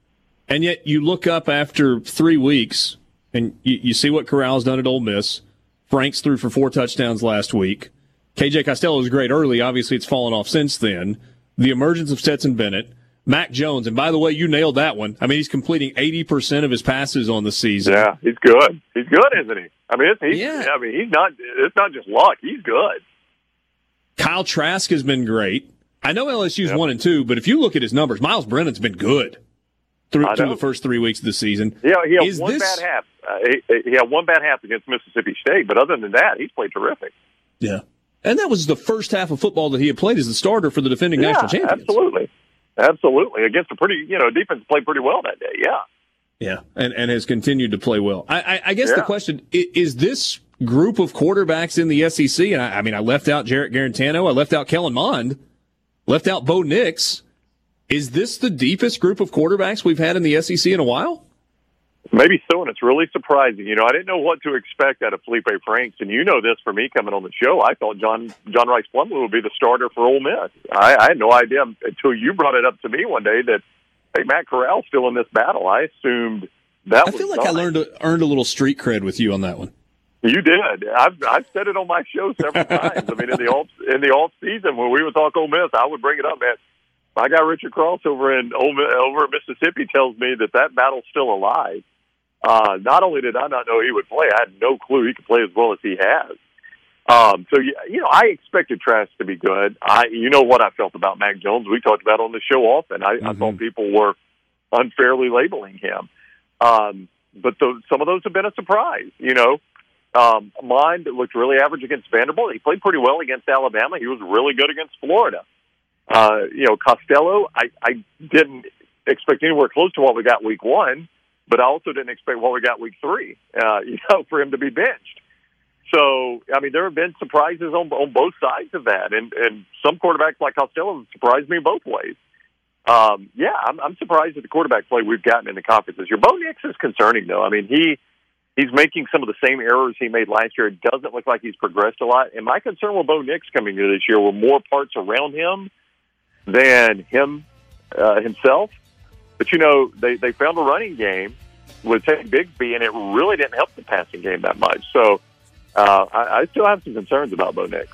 And yet you look up after 3 weeks and you see what Corral's done at Ole Miss. Franks threw for 4 touchdowns last week. KJ Costello was great early. Obviously, it's fallen off since then. The emergence of Stetson Bennett, Mac Jones, and by the way, you nailed that one. I mean, he's completing 80% of his passes on the season. Yeah, he's good. He's good, isn't he? I mean, he's not. It's not just luck. He's good. Kyle Trask has been great. I know LSU's 1 and 2, but if you look at his numbers, Miles Brennan's been good through the first 3 weeks of the season. Yeah, he had one bad half. He had one bad half against Mississippi State, but other than that, he's played terrific. Yeah. And that was the first half of football that he had played as the starter for the defending national champions. Absolutely. Against a pretty, defense played pretty well that day, yeah. Yeah, and has continued to play well. I guess the question, is this group of quarterbacks in the SEC, and I left out Jarrett Garantano, I left out Kellen Mond, left out Bo Nix. Is this the deepest group of quarterbacks we've had in the SEC in a while? Maybe so, and it's really surprising. I didn't know what to expect out of Felipe Franks, and you know this for me coming on the show. I thought John Rhys Plumlee would be the starter for Ole Miss. I had no idea until you brought it up to me one day that, hey, Matt Corral's still in this battle. I assumed that was I feel like I earned a little street cred with you on that one. You did. I've said it on my show several times. I mean, in the off season when we would talk Ole Miss, I would bring it up, man. My guy Richard Cross over in Mississippi tells me that battle's still alive. Not only did I not know he would play, I had no clue he could play as well as he has. I expected Trask to be good. You know what I felt about Mac Jones. We talked about it on the show often. I thought people were unfairly labeling him. But some of those have been a surprise, you know. Mine that looked really average against Vanderbilt. He played pretty well against Alabama. He was really good against Florida. Costello, I didn't expect anywhere close to what we got week one, but I also didn't expect what we got week three, for him to be benched. So, I mean, there have been surprises on both sides of that, and some quarterbacks like Costello surprised me both ways. I'm surprised at the quarterback play we've gotten in the conference this year. Bo Nix is concerning, though. I mean, he's making some of the same errors he made last year. It doesn't look like he's progressed a lot. And my concern with Bo Nix coming into this year were more parts around him than himself. But, you know, they found a running game with Ted Bigsby, and it really didn't help the passing game that much. So I still have some concerns about Bo Nix.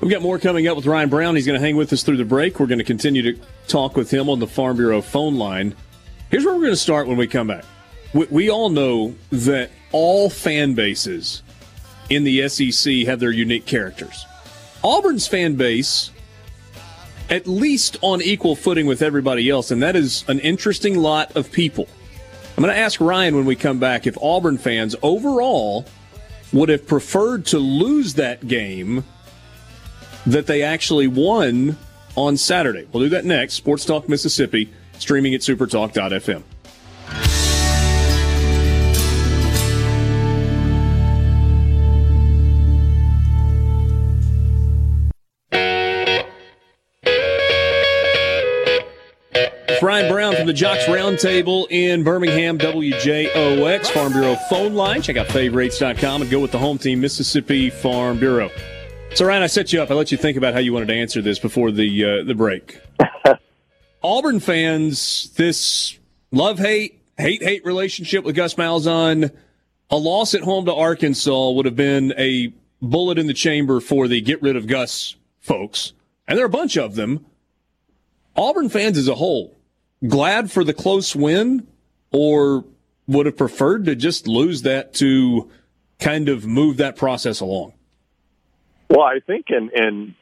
We've got more coming up with Ryan Brown. He's going to hang with us through the break. We're going to continue to talk with him on the Farm Bureau phone line. Here's where we're going to start when we come back. We all know that all fan bases in the SEC have their unique characters. Auburn's fan base, at least on equal footing with everybody else, and that is an interesting lot of people. I'm going to ask Ryan when we come back if Auburn fans overall would have preferred to lose that game that they actually won on Saturday. We'll do that next. Sports Talk Mississippi, streaming at supertalk.fm. Ryan Brown from the Jocks Roundtable in Birmingham, WJOX, Farm Bureau phone line. Check out favorites.com and go with the home team, Mississippi Farm Bureau. So, Ryan, I set you up. I let you think about how you wanted to answer this before the break. Auburn fans, this love-hate, hate-hate relationship with Gus Malzahn, a loss at home to Arkansas would have been a bullet in the chamber for the get-rid-of-Gus folks, and there are a bunch of them. Auburn fans as a whole, glad for the close win, or would have preferred to just lose that to kind of move that process along? Well, I think, and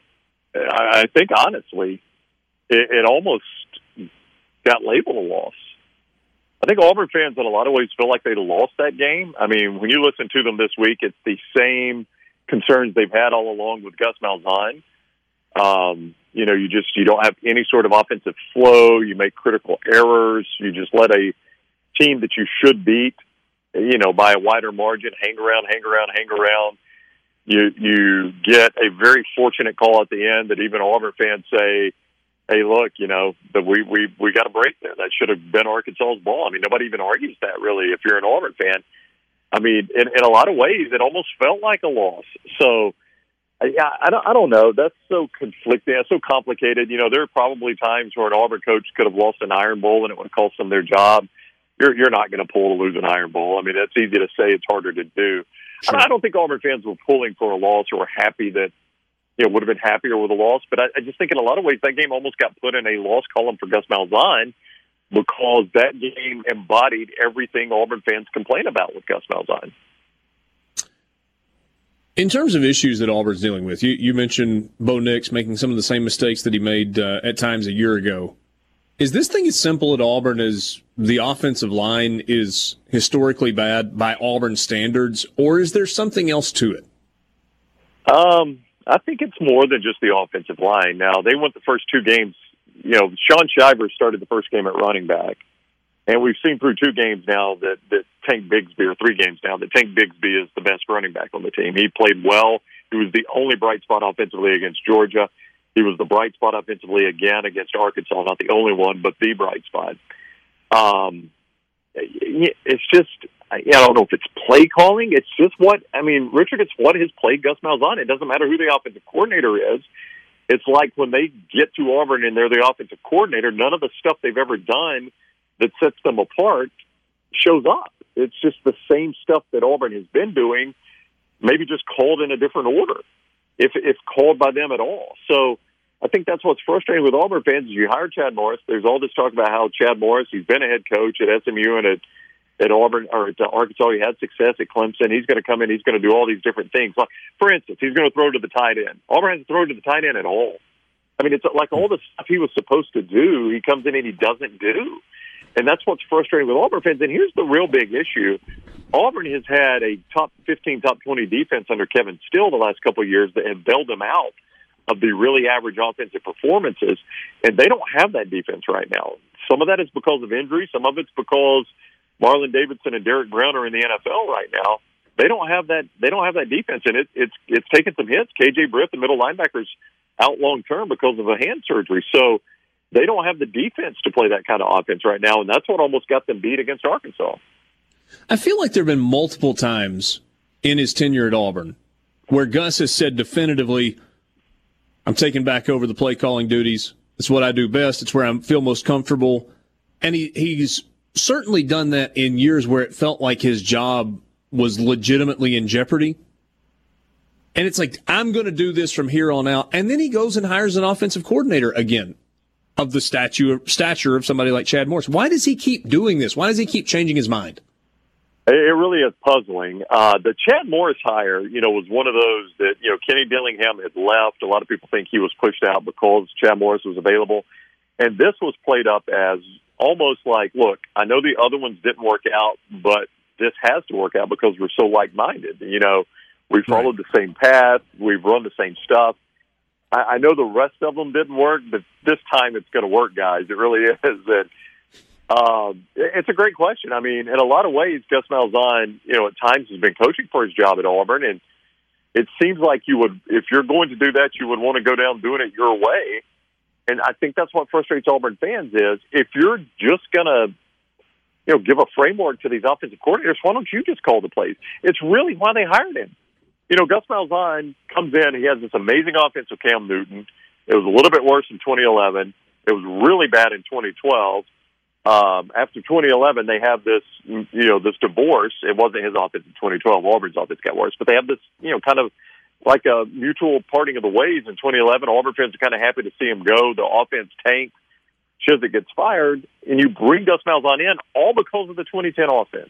I think honestly, it almost got labeled a loss. I think Auburn fans in a lot of ways feel like they lost that game. I mean, when you listen to them this week, it's the same concerns they've had all along with Gus Malzahn. You don't have any sort of offensive flow. You make critical errors. You just let a team that you should beat, you know, by a wider margin, hang around. You get a very fortunate call at the end that even Auburn fans say, hey, look, you know, that we got a break there. That should have been Arkansas's ball. I mean, nobody even argues that, really, if you're an Auburn fan. I mean, in a lot of ways, it almost felt like a loss. So, yeah, I don't know. That's so conflicting. That's so complicated. You know, there are probably times where an Auburn coach could have lost an Iron Bowl and it would have cost them their job. You're not going to pull to lose an Iron Bowl. I mean, that's easy to say. It's harder to do. Sure. I don't think Auburn fans were pulling for a loss or were happy that, you know, would have been happier with a loss. But I just think in a lot of ways that game almost got put in a loss column for Gus Malzahn because that game embodied everything Auburn fans complain about with Gus Malzahn. In terms of issues that Auburn's dealing with, you mentioned Bo Nix making some of the same mistakes that he made at times a year ago. Is this thing as simple at Auburn as the offensive line is historically bad by Auburn standards, or is there something else to it? I think it's more than just the offensive line. Now, they went the first two games. You know, Sean Shivers started the first game at running back, and we've seen through two games now that Tank Bigsby, or three games now, that Tank Bigsby is the best running back on the team. He played well. He was the only bright spot offensively against Georgia. He was the bright spot offensively again against Arkansas. Not the only one, but the bright spot. It's just, I don't know if it's play calling. It's just Richard, it's what has played Gus Malzahn. It doesn't matter who the offensive coordinator is. It's like when they get to Auburn and they're the offensive coordinator, none of the stuff they've ever done that sets them apart shows up. It's just the same stuff that Auburn has been doing, maybe just called in a different order, if called by them at all. So I think that's what's frustrating with Auburn fans is you hire Chad Morris. There's all this talk about how Chad Morris, he's been a head coach at SMU and at Auburn or at Arkansas. He had success at Clemson. He's going to come in. He's going to do all these different things. Like, for instance, he's going to throw to the tight end. Auburn hasn't thrown to the tight end at all. I mean, it's like all the stuff he was supposed to do, he comes in and he doesn't do. And that's what's frustrating with Auburn fans. And here's the real big issue. Auburn has had a top 15, top 20 defense under Kevin Steele the last couple of years that have bailed them out of the really average offensive performances, and they don't have that defense right now. Some of that is because of injury. Some of it's because Marlon Davidson and Derrick Brown are in the NFL right now. They don't have that. They don't have that defense, and it's taken some hits. K.J. Britt, the middle linebacker, is out long term because of a hand surgery. So they don't have the defense to play that kind of offense right now, and that's what almost got them beat against Arkansas. I feel like there have been multiple times in his tenure at Auburn where Gus has said definitively, I'm taking back over the play-calling duties. It's what I do best. It's where I feel most comfortable. And he's certainly done that in years where it felt like his job was legitimately in jeopardy. And it's like, I'm going to do this from here on out. And then he goes and hires an offensive coordinator again of the stature of somebody like Chad Morris. Why does he keep doing this? Why does he keep changing his mind? It really is puzzling. The Chad Morris hire, was one of those that, Kenny Dillingham had left. A lot of people think he was pushed out because Chad Morris was available. And this was played up as almost like, look, I know the other ones didn't work out, but this has to work out because we're so like-minded. We followed the same path. We've run the same stuff. I know the rest of them didn't work, but this time it's going to work, guys. It really is. And, it's a great question. I mean, in a lot of ways, Gus Malzahn, at times has been coaching for his job at Auburn, and it seems like if you're going to do that, you would want to go down doing it your way. And I think that's what frustrates Auburn fans is if you're just going to, give a framework to these offensive coordinators, why don't you just call the plays? It's really why they hired him. Gus Malzahn comes in, he has this amazing offense with Cam Newton. It was a little bit worse in 2011. It was really bad in 2012. After 2011, they have this, this divorce. It wasn't his offense in 2012. Auburn's offense got worse. But they have this, kind of like a mutual parting of the ways in 2011. Auburn fans are kind of happy to see him go. The offense tanks. Chizik gets fired. And you bring Gus Malzahn in all because of the 2010 offense.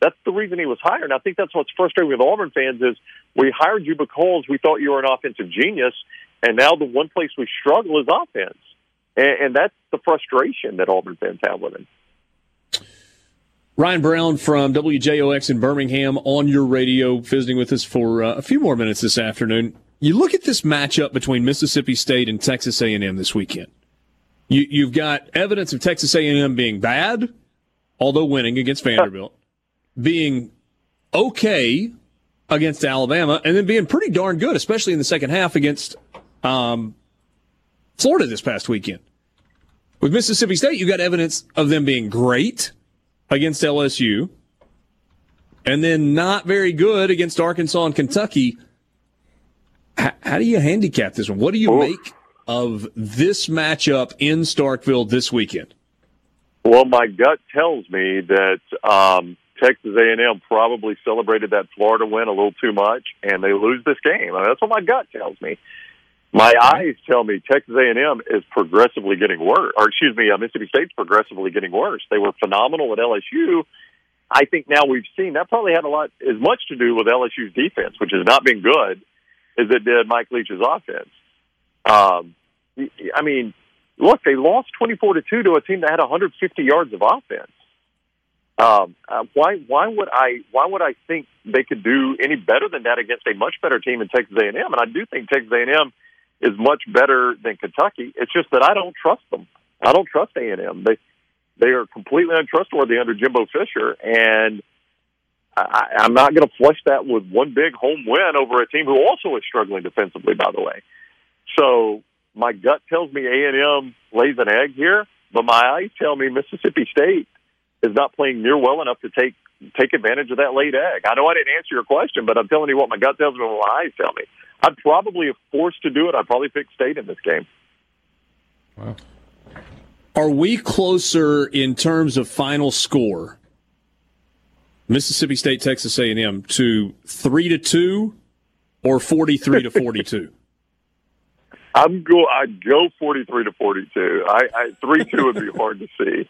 That's the reason he was hired. And I think that's what's frustrating with Auburn fans is we hired you because we thought you were an offensive genius. And now the one place we struggle is offense. And that's the frustration that Auburn fans have with him. Ryan Brown from WJOX in Birmingham on your radio, visiting with us for a few more minutes this afternoon. You look at this matchup between Mississippi State and Texas A&M this weekend. You've got evidence of Texas A&M being bad, although winning against Vanderbilt, being okay against Alabama, and then being pretty darn good, especially in the second half against Florida this past weekend. With Mississippi State, you got evidence of them being great against LSU and then not very good against Arkansas and Kentucky. How do you handicap this one? What do you make of this matchup in Starkville this weekend? Well, my gut tells me that Texas A&M probably celebrated that Florida win a little too much, and they lose this game. I mean, that's what my gut tells me. My eyes tell me Texas A&M is progressively getting worse. Or excuse me, Mississippi State's progressively getting worse. They were phenomenal at LSU. I think now we've seen that probably had as much to do with LSU's defense, which has not been good, as it did Mike Leach's offense. I mean, look, they lost 24-2 to a team that had 150 yards of offense. Why would I think they could do any better than that against a much better team in Texas A&M? And I do think Texas A&M is much better than Kentucky. It's just that I don't trust them. I don't trust A&M. They are completely untrustworthy under Jimbo Fisher, and I'm not going to flush that with one big home win over a team who also is struggling defensively, by the way. So my gut tells me A&M lays an egg here, but my eyes tell me Mississippi State is not playing near well enough to take advantage of that laid egg. I know I didn't answer your question, but I'm telling you what my gut tells me and what my eyes tell me. I'd probably, if forced to do it, I'd probably pick State in this game. Wow. Are we closer in terms of final score, Mississippi State, Texas A&M, to 3-2 or 43-42? I'd go 43-42. 3-2 would be hard to see.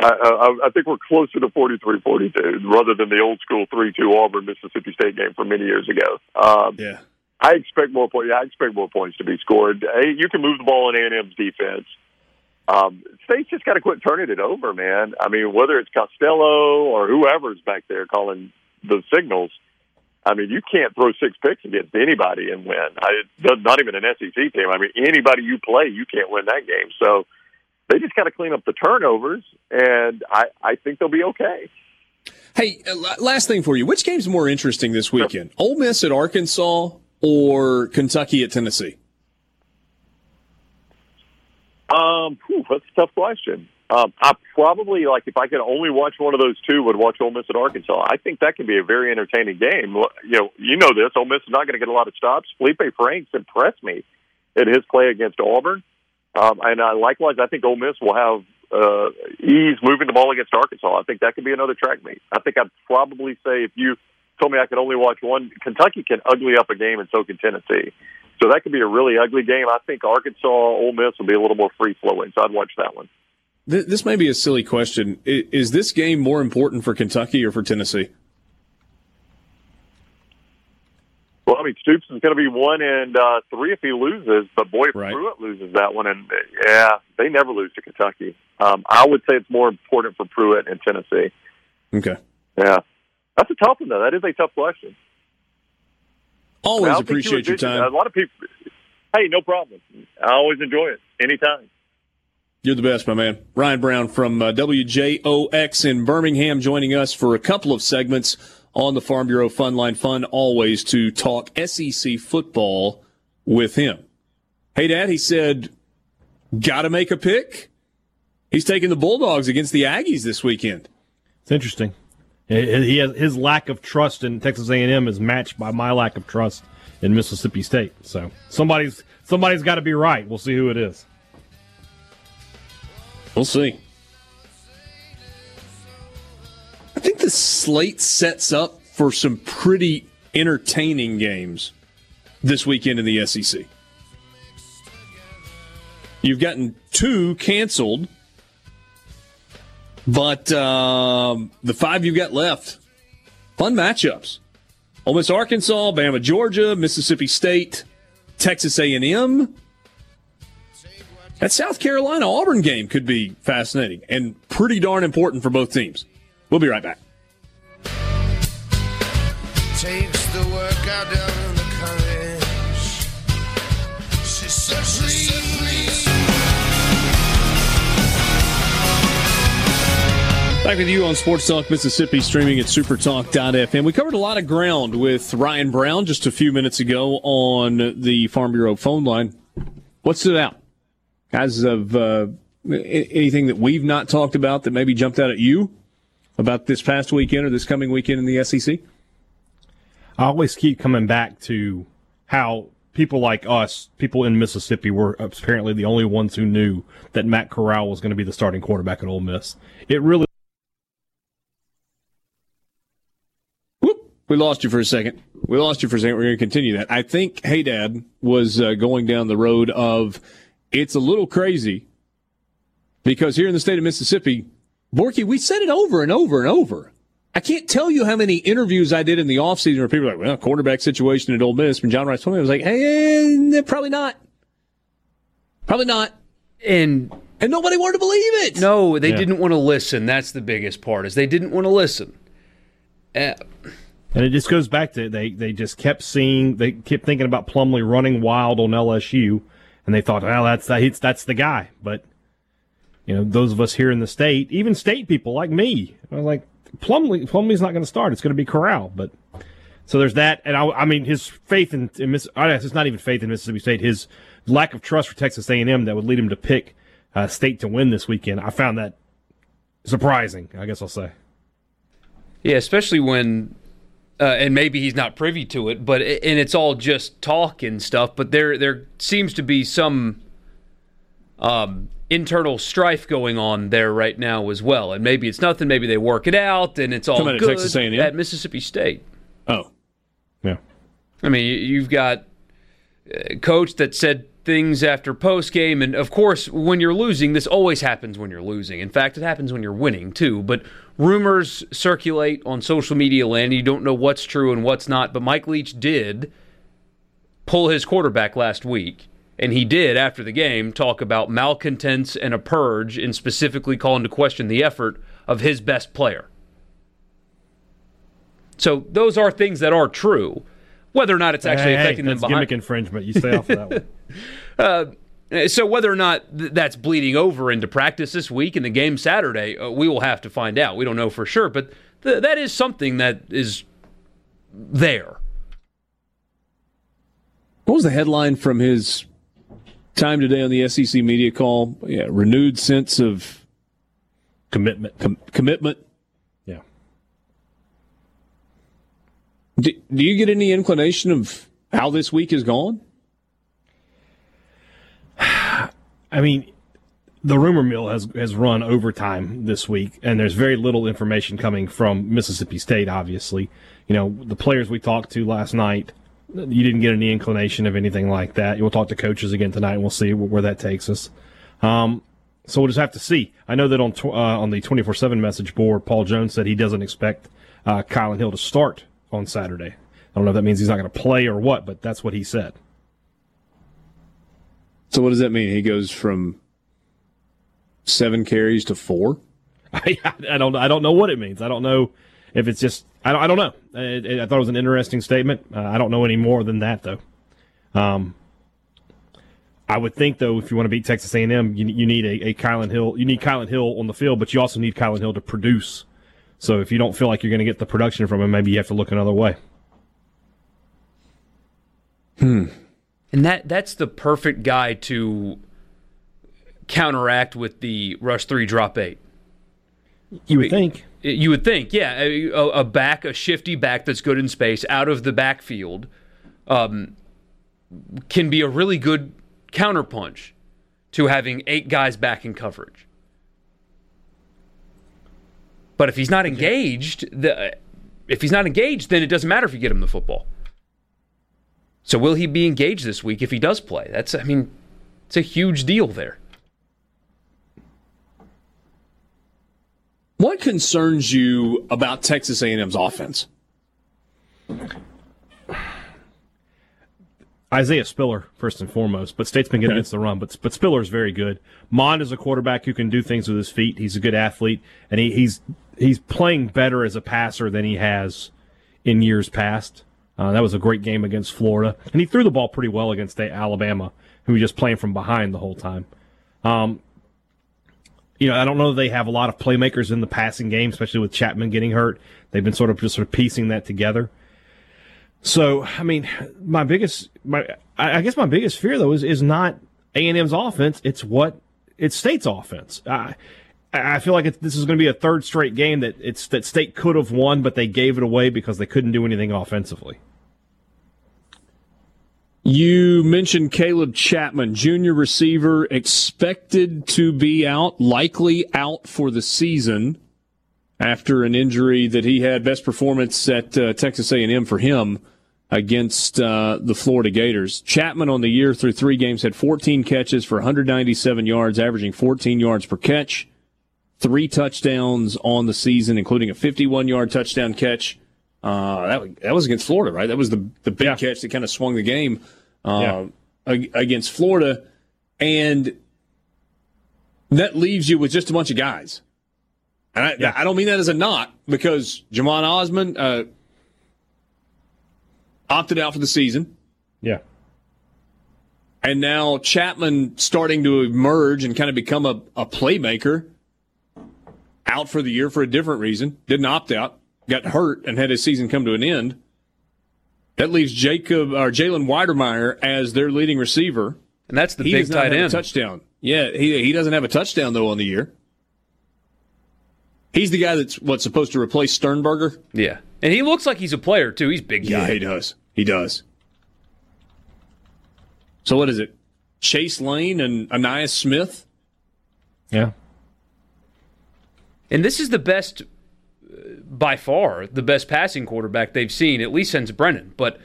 I think we're closer to 43-42 rather than the old school 3-2 Auburn Mississippi State game from many years ago. Yeah. I expect more points to be scored. You can move the ball in A&M's defense. State's just got to quit turning it over, man. I mean, whether it's Costello or whoever's back there calling the signals, I mean, you can't throw six picks against anybody and win. Not even an SEC team. I mean, anybody you play, you can't win that game. So they just got to clean up the turnovers, and I think they'll be okay. Hey, last thing for you. Which game's more interesting this weekend? Ole Miss at Arkansas or Kentucky at Tennessee? That's a tough question. I probably, if I could only watch one of those two, would watch Ole Miss at Arkansas. I think that can be a very entertaining game. You know this. Ole Miss is not going to get a lot of stops. Felipe Franks impressed me in his play against Auburn. Likewise, I think Ole Miss will have ease moving the ball against Arkansas. I think that could be another track meet. I think I'd probably say if you told me I could only watch one, Kentucky can ugly up a game, and so can Tennessee. So that could be a really ugly game. I think Arkansas, Ole Miss will be a little more free-flowing, so I'd watch that one. This may be a silly question. Is this game more important for Kentucky or for Tennessee? Well, I mean, Stoops is going to be 1-3 if he loses, but boy, if Pruitt loses that one, and yeah, they never lose to Kentucky. I would say it's more important for Pruitt and Tennessee. Okay. Yeah. That's a tough one, though. That is a tough question. Always appreciate your time. A lot of people. Hey, no problem. I always enjoy it. Anytime. You're the best, my man. Ryan Brown from WJOX in Birmingham joining us for a couple of segments on the Farm Bureau Fun Line. Fun always to talk SEC football with him. Hey, Dad, he said, got to make a pick. He's taking the Bulldogs against the Aggies this weekend. It's interesting. He has, his lack of trust in Texas A&M is matched by my lack of trust in Mississippi State. So somebody's got to be right. We'll see who it is. We'll see. I think the slate sets up for some pretty entertaining games this weekend in the SEC. You've gotten two canceled. But the five you've got left, fun matchups. Ole Miss, Arkansas, Bama, Georgia, Mississippi State, Texas A&M. That South Carolina-Auburn game could be fascinating and pretty darn important for both teams. We'll be right back. Takes the work out of the college. She's so back with you on Sports Talk Mississippi, streaming at supertalk.fm. We covered a lot of ground with Ryan Brown just a few minutes ago on the Farm Bureau phone line. What stood out? As of anything that we've not talked about that maybe jumped out at you about this past weekend or this coming weekend in the SEC? I always keep coming back to how people like us, people in Mississippi, were apparently the only ones who knew that Matt Corral was going to be the starting quarterback at Ole Miss. It really... We lost you for a second. We're going to continue that. I think Hey Dad was going down the road of it's a little crazy because here in the state of Mississippi, Borkey, we said it over and over and over. I can't tell you how many interviews I did in the offseason where people were like, well, quarterback situation at Ole Miss. And John Rhys Plumlee was like, hey, probably not. Probably not. And nobody wanted to believe it. No, they didn't want to listen. That's the biggest part is they didn't want to listen. And it just goes back to they just kept seeing, they kept thinking about Plumlee running wild on LSU, and they thought, well, that's the guy. But, you know, those of us here in the state, even state people like me, I was like, Plumlee's not going to start. It's going to be Corral. But so there's that. And I mean, his faith in it's not even faith in Mississippi State, his lack of trust for Texas A&M that would lead him to pick State to win this weekend. I found that surprising, I guess I'll say. Yeah, especially when... and maybe he's not privy to it, but and it's all just talk and stuff. But there seems to be some internal strife going on there right now as well. And maybe it's nothing. Maybe they work it out, and it's all somebody good at Texas A&M? At Mississippi State. Oh, yeah. I mean, you've got a coach that said things after postgame, and of course, when you're losing, this always happens when you're losing. In fact, it happens when you're winning too. But rumors circulate on social media land. You don't know what's true and what's not, but Mike Leach did pull his quarterback last week And he did, after the game, talk about malcontents and a purge, and specifically call into question the effort of his best player. So those are things that are true. Whether or not it's actually affecting them behind. That's gimmick infringement. You stay off of that one. So whether or not that's bleeding over into practice this week and the game Saturday, we will have to find out. We don't know for sure, but that is something that is there. What was the headline from his time today on the SEC media call? Yeah, renewed sense of commitment. Commitment. Yeah. Do you get any inclination of how this week has gone? I mean, the rumor mill has run overtime this week, and there's very little information coming from Mississippi State, obviously. You know, the players we talked to last night, you didn't get any inclination of anything like that. We'll talk to coaches again tonight, and we'll see where that takes us. So we'll just have to see. I know that on the 24/7 message board, Paul Jones said he doesn't expect Kylan Hill to start on Saturday. I don't know if that means he's not going to play or what, but that's what he said. So what does that mean? He goes from 7 carries to 4? I don't know what it means. I don't know if it's just I don't know. I thought it was an interesting statement. I don't know any more than that though. I would think though, if you want to beat Texas A&M, you need a Kylan Hill. You need Kylan Hill on the field, but you also need Kylan Hill to produce. So if you don't feel like you're going to get the production from him, maybe you have to look another way. And that's the perfect guy to counteract with the rush 3, drop 8. You would think, yeah. A shifty back that's good in space, out of the backfield, can be a really good counterpunch to having 8 guys back in coverage. But if he's not engaged, then it doesn't matter if you get him the football. So will he be engaged this week if he does play? It's a huge deal there. What concerns you about Texas A&M's offense? Isaiah Spiller, first and foremost, but State's been good against the run, but Spiller's very good. Mond is a quarterback who can do things with his feet. He's a good athlete, and he's playing better as a passer than he has in years past. That was a great game against Florida, and he threw the ball pretty well against Alabama, who was just playing from behind the whole time. I don't know that they have a lot of playmakers in the passing game, especially with Chapman getting hurt. They've been sort of piecing that together. So, my biggest fear though is not A&M's offense. It's State's offense. I feel like this is going to be a third straight game that State could have won, but they gave it away because they couldn't do anything offensively. You mentioned Caleb Chapman, junior receiver, expected to be out, likely out for the season after an injury that he had. Best performance at Texas A&M for him against the Florida Gators. Chapman on the year through 3 games had 14 catches for 197 yards, averaging 14 yards per catch. 3 touchdowns on the season, including a 51-yard touchdown catch. That was against Florida, right? That was the big catch that kind of swung the game against Florida. And that leaves you with just a bunch of guys. And I don't mean that as a knock, because Jamon Osman opted out for the season. Yeah. And now Chapman starting to emerge and kind of become a playmaker. Out for the year for a different reason, didn't opt out, got hurt, and had his season come to an end. That leaves Jalen Weidermeyer as their leading receiver, and that's the big tight end. Touchdown, yeah, he doesn't have a touchdown though on the year. He's the guy that's supposed to replace Sternberger. Yeah, and he looks like he's a player too. He's a big guy. Yeah, he does. So what is it? Chase Lane and Anaya Smith. Yeah. And this is the best, by far, the best passing quarterback they've seen, at least since Brennan. But,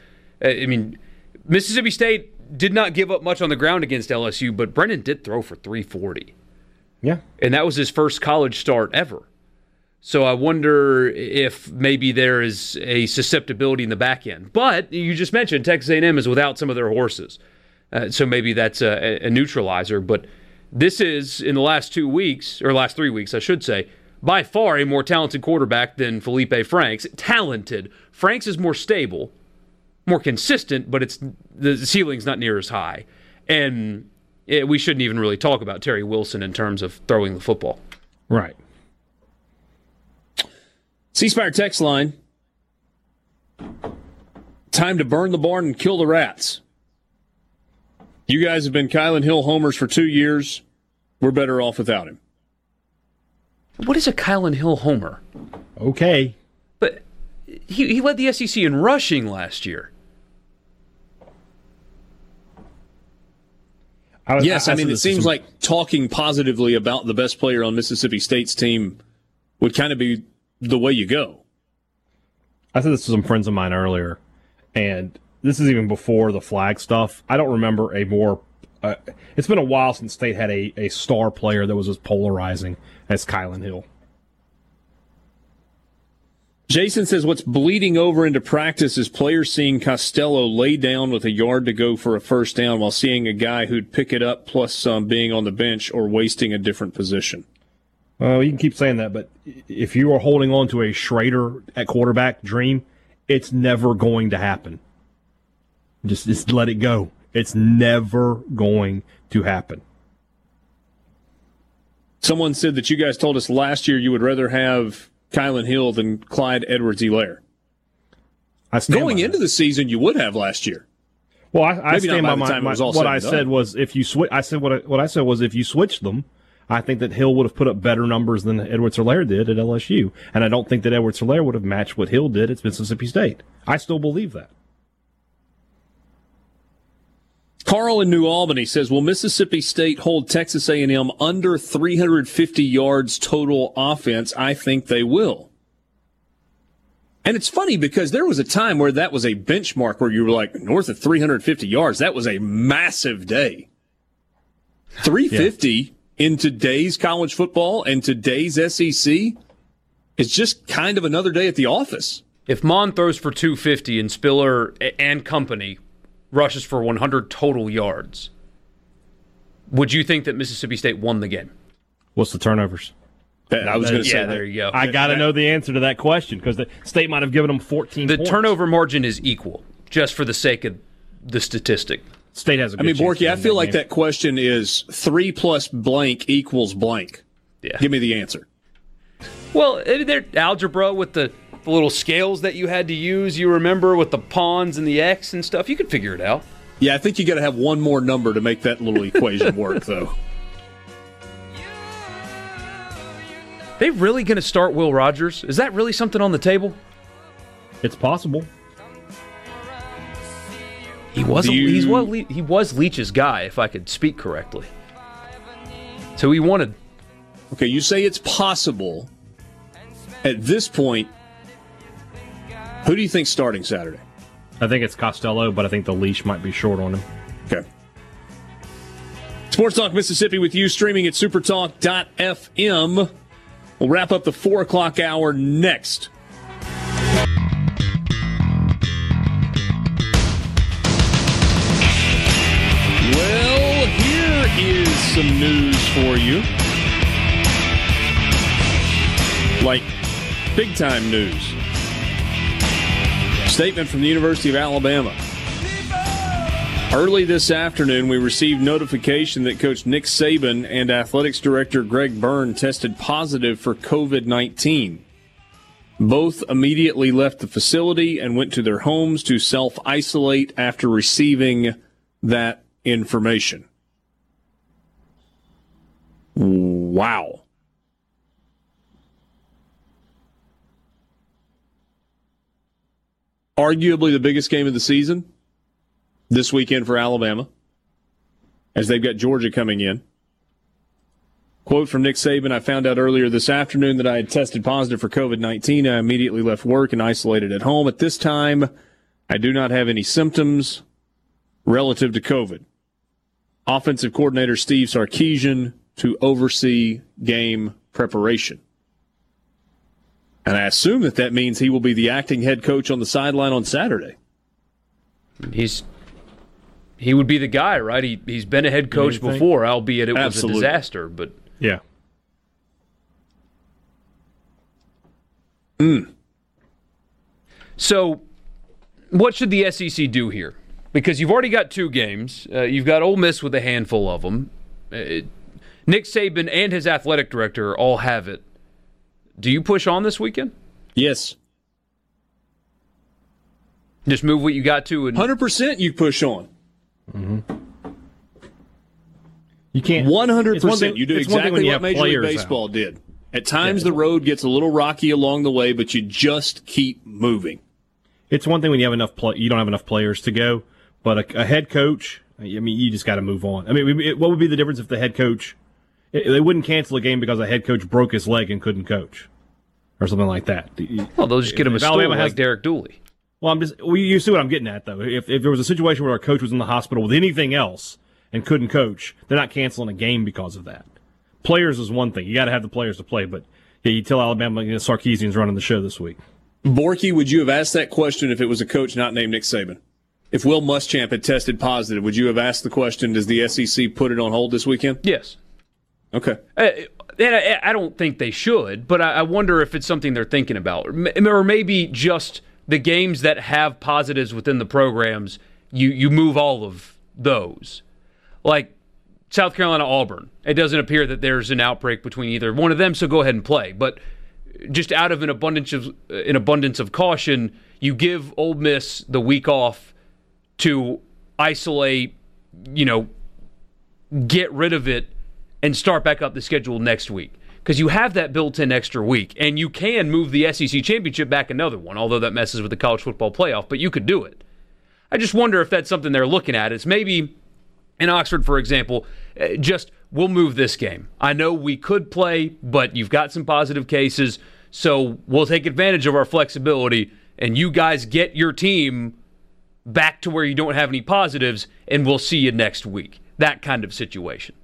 Mississippi State did not give up much on the ground against LSU, but Brennan did throw for 340. Yeah. And that was his first college start ever. So I wonder if maybe there is a susceptibility in the back end. But you just mentioned Texas A&M is without some of their horses. So maybe that's a neutralizer. But this is, in the last 2 weeks, or last 3 weeks, I should say, by far a more talented quarterback than Felipe Franks. Talented. Franks is more stable, more consistent, but it's the ceiling's not near as high. And we shouldn't even really talk about Terry Wilson in terms of throwing the football. Right. C Spire text line. Time to burn the barn and kill the rats. You guys have been Kylan Hill homers for 2 years. We're better off without him. What is a Kylan Hill homer? Okay. But he led the SEC in rushing last year. Yes, I mean, it seems like talking positively about the best player on Mississippi State's team would kind of be the way you go. I said this to some friends of mine earlier, and this is even before the flag stuff. I don't remember a more it's been a while since State had a star player that was as polarizing as Kylan Hill. Jason says what's bleeding over into practice is players seeing Costello lay down with a yard to go for a first down while seeing a guy who'd pick it up plus some being on the bench or wasting a different position. Well, you can keep saying that, but if you are holding on to a Schrader at quarterback dream, it's never going to happen. Just let it go. It's never going to happen. Someone said that you guys told us last year you would rather have Kylan Hill than Clyde Edwards-Helaire. Going into the season, you would have last year. Well, I stand by my what I said was if you switch. I said what I said was if you switched them, I think that Hill would have put up better numbers than Edwards-Helaire did at LSU, and I don't think that Edwards-Helaire would have matched what Hill did at Mississippi State. I still believe that. Carl in New Albany says, will Mississippi State hold Texas A&M under 350 yards total offense? I think they will. And it's funny because there was a time where that was a benchmark where you were like, north of 350 yards, that was a massive day. 350 in today's college football and today's SEC is just kind of another day at the office. If Mon throws for 250 and Spiller and company rushes for 100 total yards, would you think that Mississippi State won the game? What's the turnovers? I was going to say that. There you go. I got to know the answer to that question because the State might have given them 14 points. The turnover margin is equal, just for the sake of the statistic. State has a good chance. I mean, Borky, I feel like that question is 3 plus blank equals blank. Yeah. Give me the answer. Well, their algebra with the little scales that you had to use, you remember, with the pawns and the X and stuff. You could figure it out. Yeah, I think you got to have one more number to make that little equation work, though. They really going to start Will Rogers? Is that really something on the table? It's possible. He was Leach's guy, if I could speak correctly. So he wanted... Okay, you say it's possible. At this point, who do you think's starting Saturday? I think it's Costello, but I think the leash might be short on him. Okay. Sports Talk Mississippi with you, streaming at supertalk.fm. We'll wrap up the 4 o'clock hour next. Well, here is some news for you. Like, big-time news. Statement from the University of Alabama. Early this afternoon, we received notification that Coach Nick Saban and Athletics Director Greg Byrne tested positive for COVID-19. Both immediately left the facility and went to their homes to self-isolate after receiving that information. Wow. Arguably the biggest game of the season this weekend for Alabama, as they've got Georgia coming in. Quote from Nick Saban, I found out earlier this afternoon that I had tested positive for COVID-19. I immediately left work and isolated at home. At this time, I do not have any symptoms relative to COVID. Offensive coordinator Steve Sarkisian to oversee game preparation. And I assume that that means he will be the acting head coach on the sideline on Saturday. He's he would be the guy, right? He's been a head coach before, albeit it was a disaster. But yeah. So, what should the SEC do here? Because you've already got two games. You've got Ole Miss with a handful of them. Nick Saban and his athletic director all have it. Do you push on this weekend? Yes. Just move what you got to. And 100% you push on. Mm-hmm. You can't. 100%. You do exactly what Major League Baseball did. At times the road gets a little rocky along the way, but you just keep moving. It's one thing when you have enough you don't have enough players to go, but a head coach, I mean, you just got to move on. I mean, what would be the difference if the head coach, they wouldn't cancel a game because a head coach broke his leg and couldn't coach or something like that. Well, they'll just get him a stool like Derek Dooley. Well, you see what I'm getting at, though. If there was a situation where a coach was in the hospital with anything else and couldn't coach, they're not canceling a game because of that. Players is one thing. You got to have the players to play, but yeah, you tell Alabama, Sarkisian's running the show this week. Borkey, would you have asked that question if it was a coach not named Nick Saban? If Will Muschamp had tested positive, would you have asked the question, does the SEC put it on hold this weekend? Yes. Okay. I don't think they should, but I wonder if it's something they're thinking about. Or maybe just the games that have positives within the programs, you move all of those. Like South Carolina-Auburn. It doesn't appear that there's an outbreak between either one of them, so go ahead and play. But just out of an abundance of caution, you give Ole Miss the week off to isolate, get rid of it, and start back up the schedule next week. Because you have that built-in extra week, and you can move the SEC championship back another one, although that messes with the college football playoff, but you could do it. I just wonder if that's something they're looking at. It's maybe, in Oxford, for example, just we'll move this game. I know we could play, but you've got some positive cases, so we'll take advantage of our flexibility, and you guys get your team back to where you don't have any positives, and we'll see you next week. That kind of situation.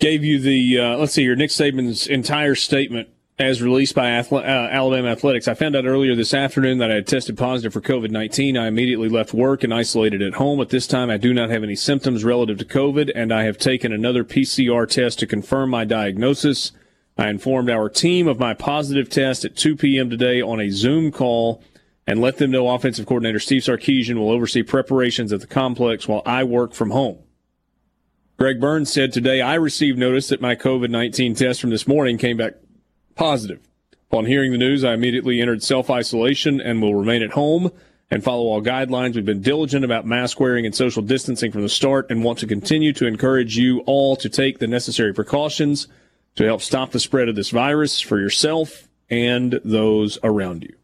Gave you the, let's see here, Nick Saban's entire statement as released by Alabama Athletics. I found out earlier this afternoon that I had tested positive for COVID-19. I immediately left work and isolated at home. At this time, I do not have any symptoms relative to COVID, and I have taken another PCR test to confirm my diagnosis. I informed our team of my positive test at 2 p.m. today on a Zoom call and let them know offensive coordinator Steve Sarkisian will oversee preparations at the complex while I work from home. Greg Burns said today, I received notice that my COVID-19 test from this morning came back positive. Upon hearing the news, I immediately entered self-isolation and will remain at home and follow all guidelines. We've been diligent about mask wearing and social distancing from the start and want to continue to encourage you all to take the necessary precautions to help stop the spread of this virus for yourself and those around you.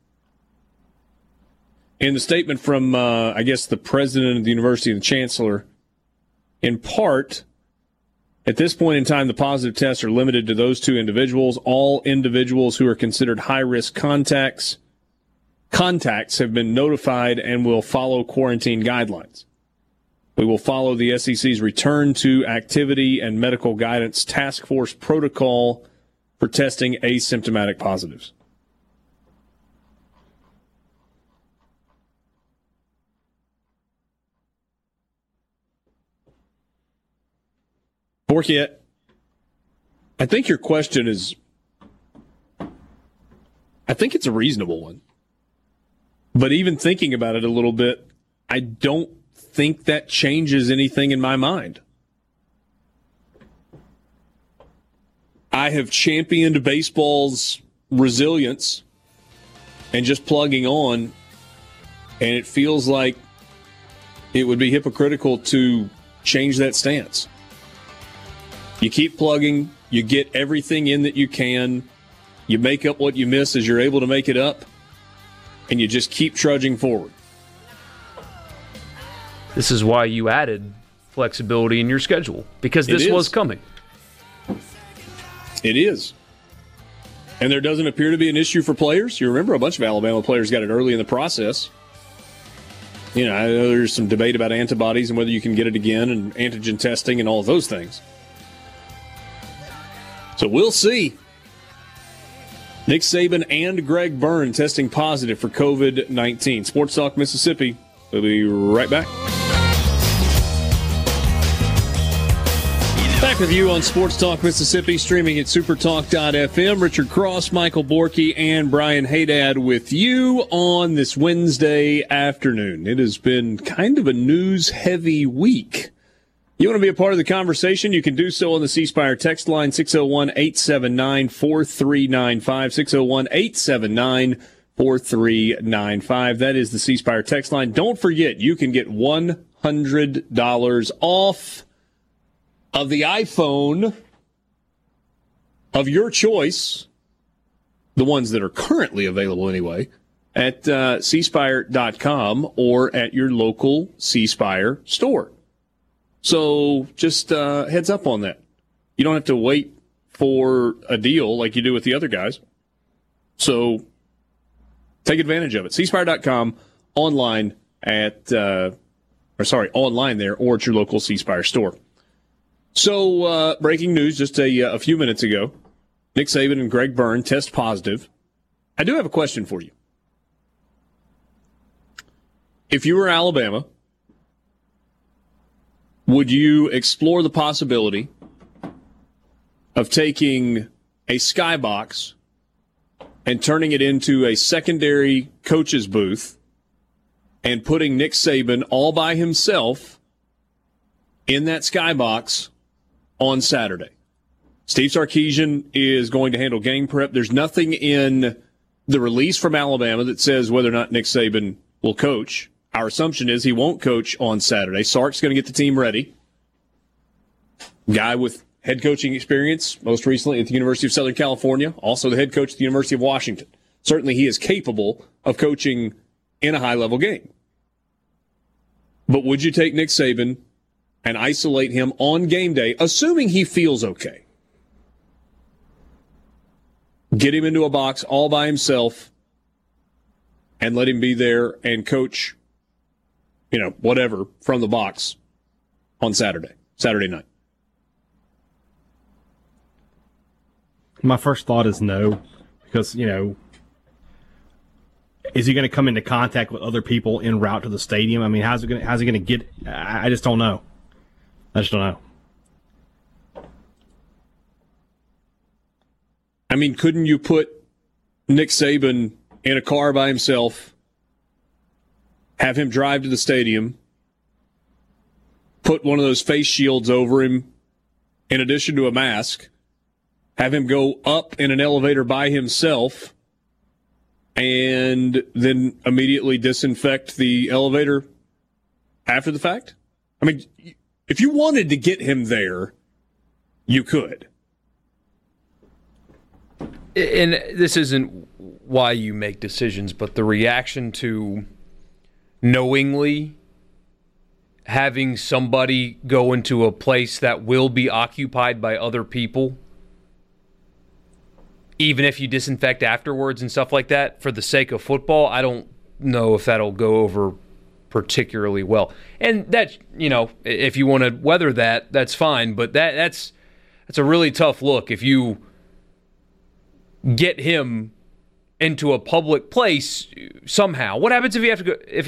In the statement from, the president of the university and the chancellor, in part, at this point in time, the positive tests are limited to those two individuals. All individuals who are considered high-risk contacts have been notified and will follow quarantine guidelines. We will follow the SEC's return to activity and medical guidance task force protocol for testing asymptomatic positives. Borky, I think your question is, I think it's a reasonable one. But even thinking about it a little bit, I don't think that changes anything in my mind. I have championed baseball's resilience and just plugging on, and it feels like it would be hypocritical to change that stance. You keep plugging, you get everything in that you can, you make up what you miss as you're able to make it up, and you just keep trudging forward. This is why you added flexibility in your schedule, because this was coming. It is. And there doesn't appear to be an issue for players. You remember a bunch of Alabama players got it early in the process. I know there's some debate about antibodies and whether you can get it again and antigen testing and all of those things. So we'll see. Nick Saban and Greg Byrne testing positive for COVID-19. Sports Talk Mississippi We'll be right back. Back with you on Sports Talk Mississippi, streaming at supertalk.fm. Richard Cross, Michael Borkey, and Brian Hadad with you on this Wednesday afternoon. It has been kind of a news-heavy week. You want to be a part of the conversation? You can do so on the C Spire text line, 601-879-4395, 601-879-4395. That is the C Spire text line. Don't forget, you can get $100 off of the iPhone of your choice, the ones that are currently available anyway, at cspire.com or at your local C Spire store. So just heads up on that. You don't have to wait for a deal like you do with the other guys. So take advantage of it. cspire.com, online at, online there or at your local C Spire store. So breaking news just a few minutes ago. Nick Saban and Greg Byrne test positive. I do have a question for you. If you were Alabama, would you explore the possibility of taking a skybox and turning it into a secondary coach's booth and putting Nick Saban all by himself in that skybox on Saturday? Steve Sarkisian is going to handle game prep. There's nothing in the release from Alabama that says whether or not Nick Saban will coach. Our assumption is he won't coach on Saturday. Sark's going to get the team ready. Guy with head coaching experience, most recently at the University of Southern California, also the head coach at the University of Washington. Certainly he is capable of coaching in a high-level game. But would you take Nick Saban and isolate him on game day, assuming he feels okay? Get him into a box all by himself and let him be there and coach, you know, whatever, from the box on Saturday night. My first thought is no, because, you know, is he going to come into contact with other people en route to the stadium? I mean, how's he going to get? I just don't know. I mean, couldn't you put Nick Saban in a car by himself, have him drive to the stadium, put one of those face shields over him in addition to a mask, have him go up in an elevator by himself, and then immediately disinfect the elevator after the fact? I mean, if you wanted to get him there, you could. And this isn't why you make decisions, but the reaction to knowingly having somebody go into a place that will be occupied by other people, even if you disinfect afterwards and stuff like that, for the sake of football, I don't know if that'll go over particularly well. And that, you know, if you want to weather that, that's fine, but that's a really tough look. If you get him into a public place somehow, what happens if he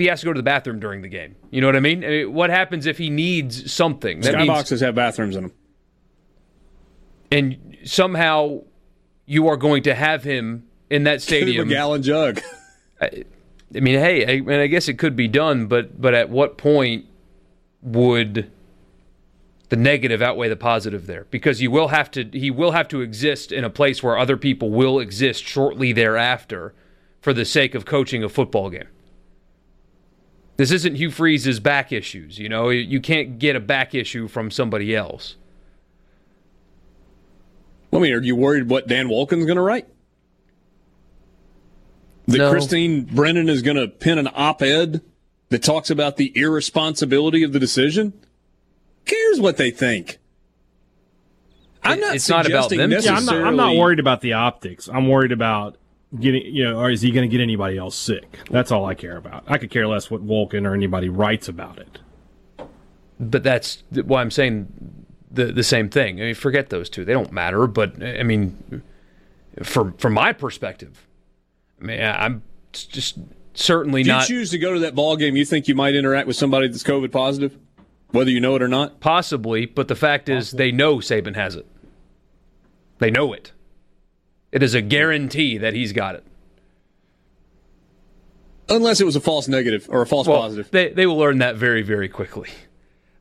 has to go to the bathroom during the game? You know what I mean? I mean, what happens if he needs something? Skyboxes have bathrooms in them. And somehow you are going to have him in that stadium. A gallon jug. I mean, hey, I guess it could be done, but at what point would the negative outweigh the positive there? Because he will have to exist in a place where other people will exist shortly thereafter for the sake of coaching a football game. This isn't Hugh Freeze's back issues. You know, you can't get a back issue from somebody else. I mean, are you worried what Dan Wolken's going to write? That no. Christine Brennan is going to pen an op-ed that talks about the irresponsibility of the decision? Cares what they think. I'm not suggesting not about them. Yeah, I'm not worried about the optics. I'm worried about getting, you know, or is he going to get anybody else sick? That's all I care about. I could care less what Wolken or anybody writes about it. But that's why I'm saying the same thing. I mean, forget those two; they don't matter. But I mean, from my perspective, I mean, I'm just certainly not. If you choose to go to that ball game, you think you might interact with somebody that's COVID positive, whether you know it or not? Possibly, but the fact is they know Saban has it. They know it. It is a guarantee that he's got it. Unless it was a false negative or a false positive. They will learn that very, very quickly.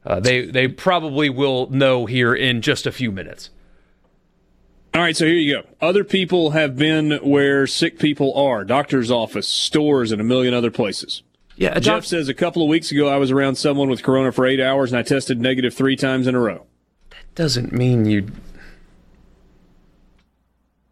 They probably will know here in just a few minutes. All right, so here you go. Other people have been where sick people are. Doctor's office, stores, and a million other places. Yeah, Jeff says, a couple of weeks ago I was around someone with corona for 8 hours and I tested negative 3 times in a row. That doesn't mean you...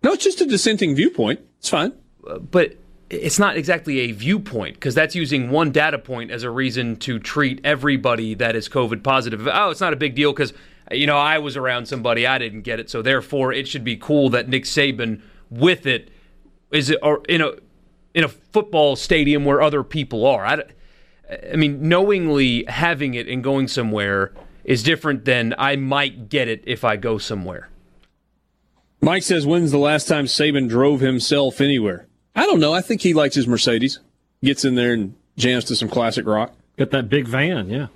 No, it's just a dissenting viewpoint. It's fine. But it's not exactly a viewpoint, because that's using one data point as a reason to treat everybody that is COVID positive. Oh, it's not a big deal because, you know, I was around somebody, I didn't get it, so therefore it should be cool that Nick Saban with it is in a football stadium where other people are. I mean, knowingly having it and going somewhere is different than I might get it if I go somewhere. Mike says, when's the last time Saban drove himself anywhere? I don't know. I think he likes his Mercedes. Gets in there and jams to some classic rock. Got that big van, yeah.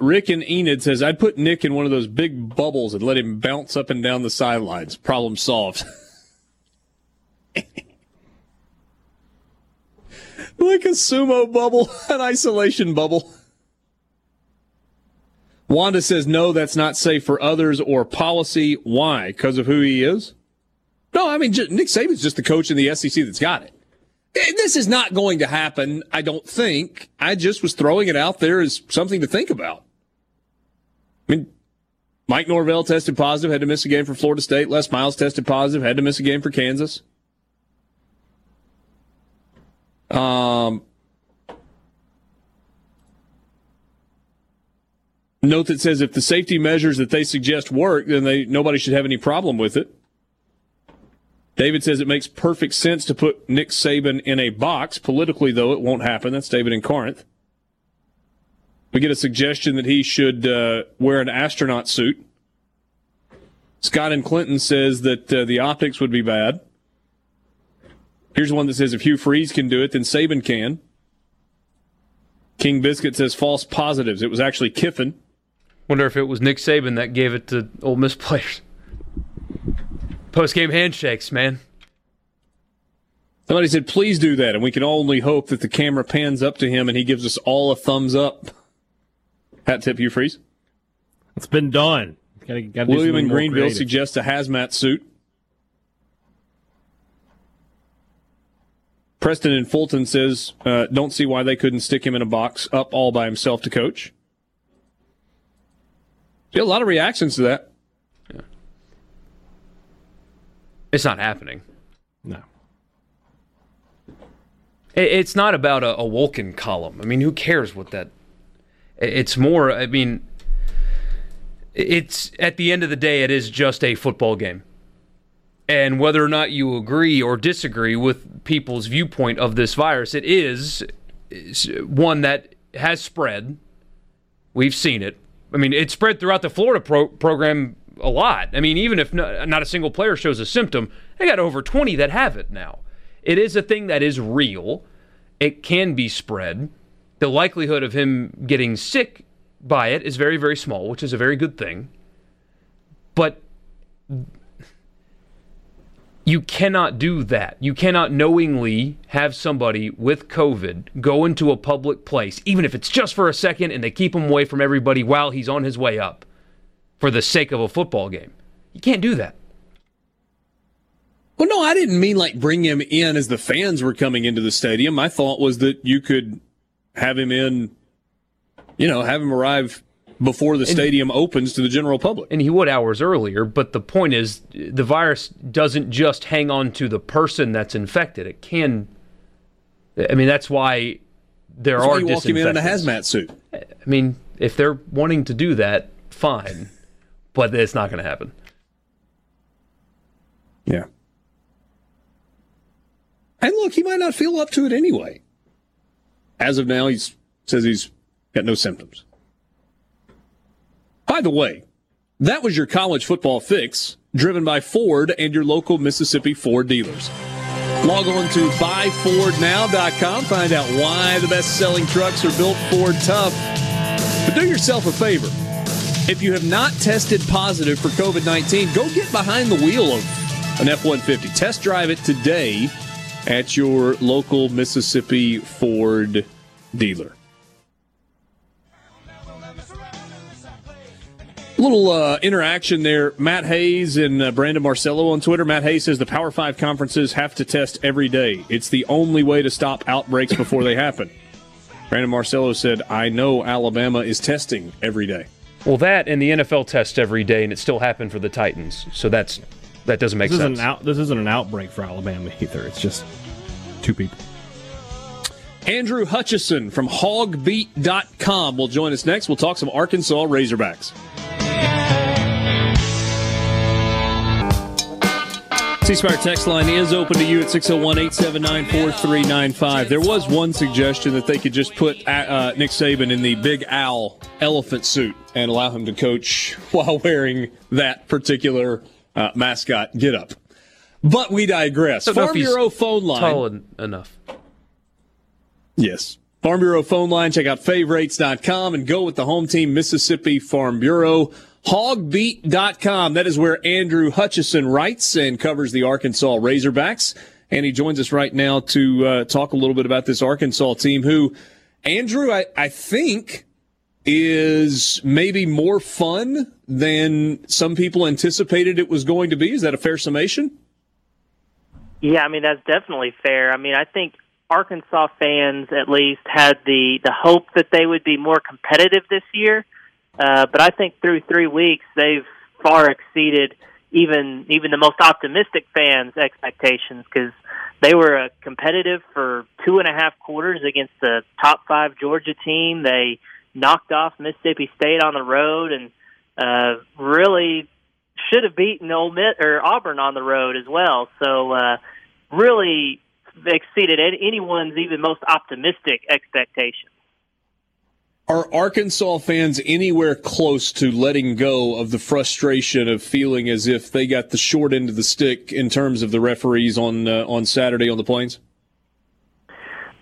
Rick and Enid says, I'd put Nick in one of those big bubbles and let him bounce up and down the sidelines. Problem solved. Like a sumo bubble, an isolation bubble. Wanda says, no, that's not safe for others or policy. Why? Because of who he is? No, I mean, Nick Saban's just the coach in the SEC that's got it. This is not going to happen, I don't think. I just was throwing it out there as something to think about. I mean, Mike Norvell tested positive, had to miss a game for Florida State. Les Miles tested positive, had to miss a game for Kansas. Note that says if the safety measures that they suggest work, then nobody should have any problem with it. David says it makes perfect sense to put Nick Saban in a box. Politically, though, it won't happen. That's David in Corinth. We get a suggestion that he should wear an astronaut suit. Scott in Clinton says that the optics would be bad. Here's one that says if Hugh Freeze can do it, then Saban can. King Biscuit says false positives. It was actually Kiffin. Wonder if it was Nick Saban that gave it to Ole Miss players. Post-game handshakes, man. Somebody said, please do that, and we can only hope that the camera pans up to him and he gives us all a thumbs up. Hat tip, Hugh Freeze. It's been done. Gotta William in Greenville suggests a hazmat suit. Preston in Fulton says, don't see why they couldn't stick him in a box up all by himself to coach. See, a lot of reactions to that. Yeah. It's not happening. No. It's not about a Wolken column. I mean, who cares what that... It's more, I mean... It's, at the end of the day, it is just a football game. And whether or not you agree or disagree with people's viewpoint of this virus, it is one that has spread. We've seen it. I mean, it spread throughout the Florida program a lot. I mean, even if not a single player shows a symptom, they got over 20 that have it now. It is a thing that is real. It can be spread. The likelihood of him getting sick by it is very, very small, which is a very good thing. But... you cannot do that. You cannot knowingly have somebody with COVID go into a public place, even if it's just for a second, and they keep him away from everybody while he's on his way up for the sake of a football game. You can't do that. Well, no, I didn't mean like bring him in as the fans were coming into the stadium. My thought was that you could have him in, you know, have him arrive before the stadium opens to the general public. And he would hours earlier, but the point is the virus doesn't just hang on to the person that's infected. It can... I mean, that's why there are disinfectants. You walk him in a hazmat suit. I mean, if they're wanting to do that, fine. But it's not going to happen. Yeah. And look, he might not feel up to it anyway. As of now, he says he's got no symptoms. By the way, that was your college football fix, driven by Ford and your local Mississippi Ford dealers. Log on to buyfordnow.com. Find out why the best-selling trucks are built Ford tough. But do yourself a favor. If you have not tested positive for COVID-19, go get behind the wheel of an F-150. Test drive it today at your local Mississippi Ford dealer. Little interaction there. Matt Hayes and Brandon Marcello on Twitter. Matt Hayes says the Power 5 conferences have to test every day. It's the only way to stop outbreaks before they happen. Brandon Marcello said, I know Alabama is testing every day. Well, that and the NFL tests every day, and it still happened for the Titans. So that doesn't make sense. This isn't an outbreak for Alabama either. It's just two people. Andrew Hutchison from hogbeat.com will join us next. We'll talk some Arkansas Razorbacks. C Spire text line is open to you at 601-879-4395. There was one suggestion that they could just put Nick Saban in the Big Al elephant suit and allow him to coach while wearing that particular mascot getup. But we digress. Farm Bureau phone line. Tall enough. Yes. Farm Bureau phone line. Check out favorites.com and go with the home team, Mississippi Farm Bureau. Hogbeat.com. That is where Andrew Hutchison writes and covers the Arkansas Razorbacks. And he joins us right now to talk a little bit about this Arkansas team who, Andrew, I think is maybe more fun than some people anticipated it was going to be. Is that a fair summation? Yeah, I mean, that's definitely fair. I mean, I think Arkansas fans at least had the hope that they would be more competitive this year. But I think through 3 weeks, they've far exceeded even the most optimistic fans' expectations because they were competitive for 2.5 quarters against the top 5 Georgia team. They knocked off Mississippi State on the road and really should have beaten Ole Miss or Auburn on the road as well. So really exceeded anyone's even most optimistic expectations. Are Arkansas fans anywhere close to letting go of the frustration of feeling as if they got the short end of the stick in terms of the referees on Saturday on the Plains?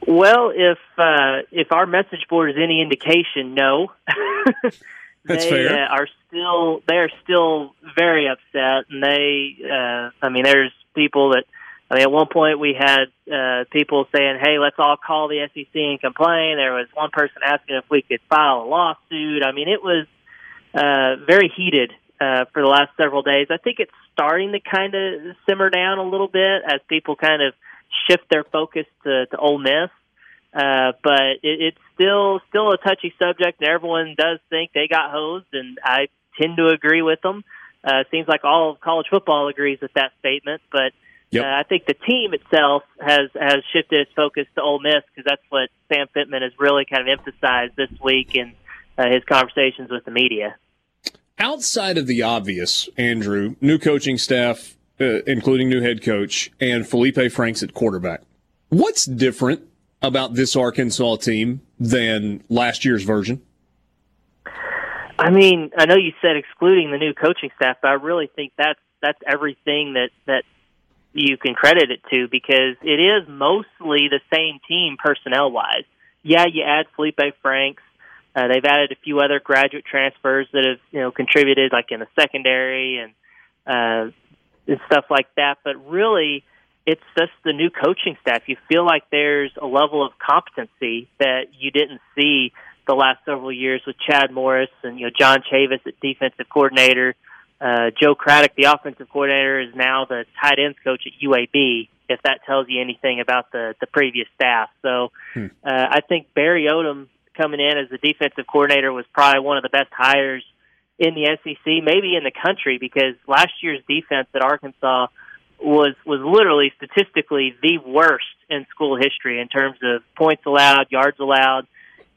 Well, if our message board is any indication, no. That's fair. They are still very upset, and there's people that. I mean, at one point we had people saying, hey, let's all call the SEC and complain. There was one person asking if we could file a lawsuit. I mean, it was very heated for the last several days. I think it's starting to kind of simmer down a little bit as people kind of shift their focus to Ole Miss. But it's still a touchy subject, and everyone does think they got hosed, and I tend to agree with them. It seems like all of college football agrees with that statement, but yep. I think the team itself has shifted its focus to Ole Miss because that's what Sam Pittman has really kind of emphasized this week in his conversations with the media. Outside of the obvious, Andrew, new coaching staff, including new head coach, and Felipe Franks at quarterback, what's different about this Arkansas team than last year's version? I mean, I know you said excluding the new coaching staff, but I really think that's everything that you can credit it to because it is mostly the same team personnel-wise. Yeah, you add Felipe Franks. They've added a few other graduate transfers that have contributed, like in the secondary and stuff like that. But really, it's just the new coaching staff. You feel like there's a level of competency that you didn't see the last several years with Chad Morris and John Chavis at defensive coordinator. Joe Craddock, the offensive coordinator, is now the tight ends coach at UAB, if that tells you anything about the previous staff. So I think Barry Odom coming in as the defensive coordinator was probably one of the best hires in the SEC, maybe in the country, because last year's defense at Arkansas was literally statistically the worst in school history in terms of points allowed, yards allowed.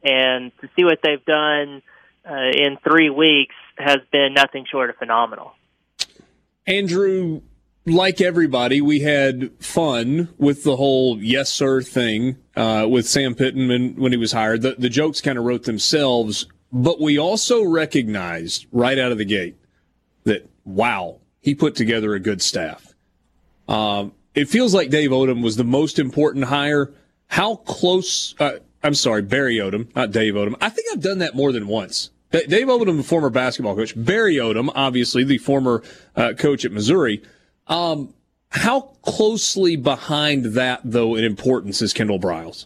And to see what they've done in 3 weeks has been nothing short of phenomenal. Andrew, like everybody, we had fun with the whole yes sir thing with Sam Pittman when he was hired. The jokes kind of wrote themselves, but we also recognized right out of the gate that, wow, he put together a good staff. it feels like Dave Odom was the most important hire. How close – I'm sorry, Barry Odom, not Dave Odom. I think I've done that more than once. Dave Odom, the former basketball coach. Barry Odom, obviously, the former coach at Missouri. How closely behind that, though, in importance is Kendall Briles?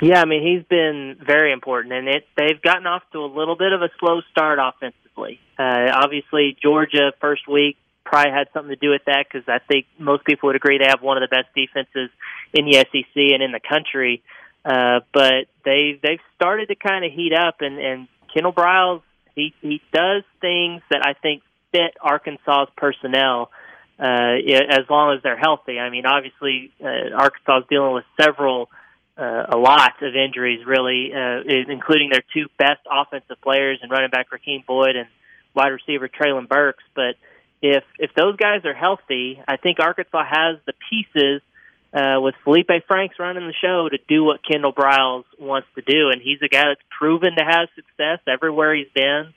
Yeah, I mean, he's been very important, and they've gotten off to a little bit of a slow start offensively. Obviously, Georgia, first week, probably had something to do with that because I think most people would agree they have one of the best defenses in the SEC and in the country. But they've started to kind of heat up, and Kendall Briles, he does things that I think fit Arkansas's personnel as long as they're healthy. I mean, obviously, Arkansas is dealing with a lot of injuries, really, including their two best offensive players and running back Raheem Boyd and wide receiver Traylon Burks. But if those guys are healthy, I think Arkansas has the pieces with Felipe Franks running the show to do what Kendall Briles wants to do. And he's a guy that's proven to have success everywhere he's been.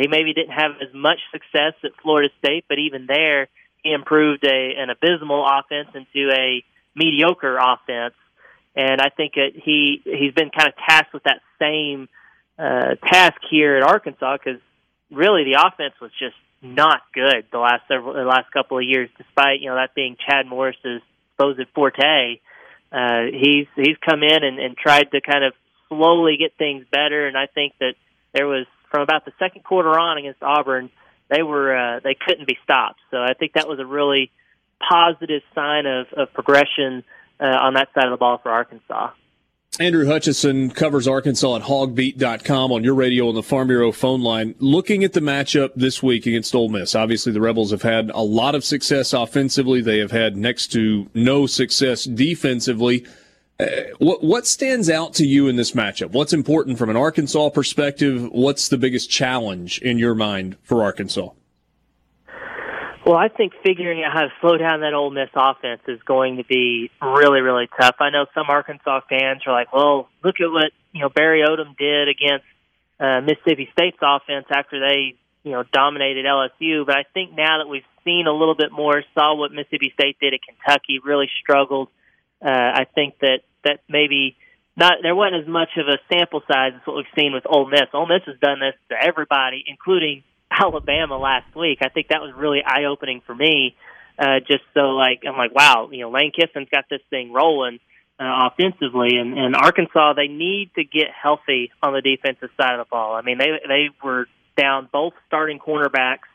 He maybe didn't have as much success at Florida State, but even there, he improved an abysmal offense into a mediocre offense. And I think he's been kind of tasked with that same task here at Arkansas because really the offense was just not good the last couple of years, despite that being Chad Morris's supposed forte. He's come in and tried to kind of slowly get things better, and I think that there was from about the second quarter on against Auburn, they couldn't be stopped. So I think that was a really positive sign of progression on that side of the ball for Arkansas. Andrew Hutchison covers Arkansas at hogbeat.com on your radio on the Farm Bureau phone line. Looking at the matchup this week against Ole Miss, obviously the Rebels have had a lot of success offensively. They have had next to no success defensively. What stands out to you in this matchup? What's important from an Arkansas perspective? What's the biggest challenge in your mind for Arkansas? Well, I think figuring out how to slow down that Ole Miss offense is going to be really, really tough. I know some Arkansas fans are like, well, look at what Barry Odom did against Mississippi State's offense after they dominated LSU. But I think now that we've seen a little bit more, saw what Mississippi State did at Kentucky, really struggled, I think that maybe there wasn't as much of a sample size as what we've seen with Ole Miss. Ole Miss has done this to everybody, including Alabama last week. I think that was really eye-opening for me. I'm like, wow, Lane Kiffin's got this thing rolling offensively, and Arkansas, they need to get healthy on the defensive side of the ball. I mean, they were down both starting cornerbacks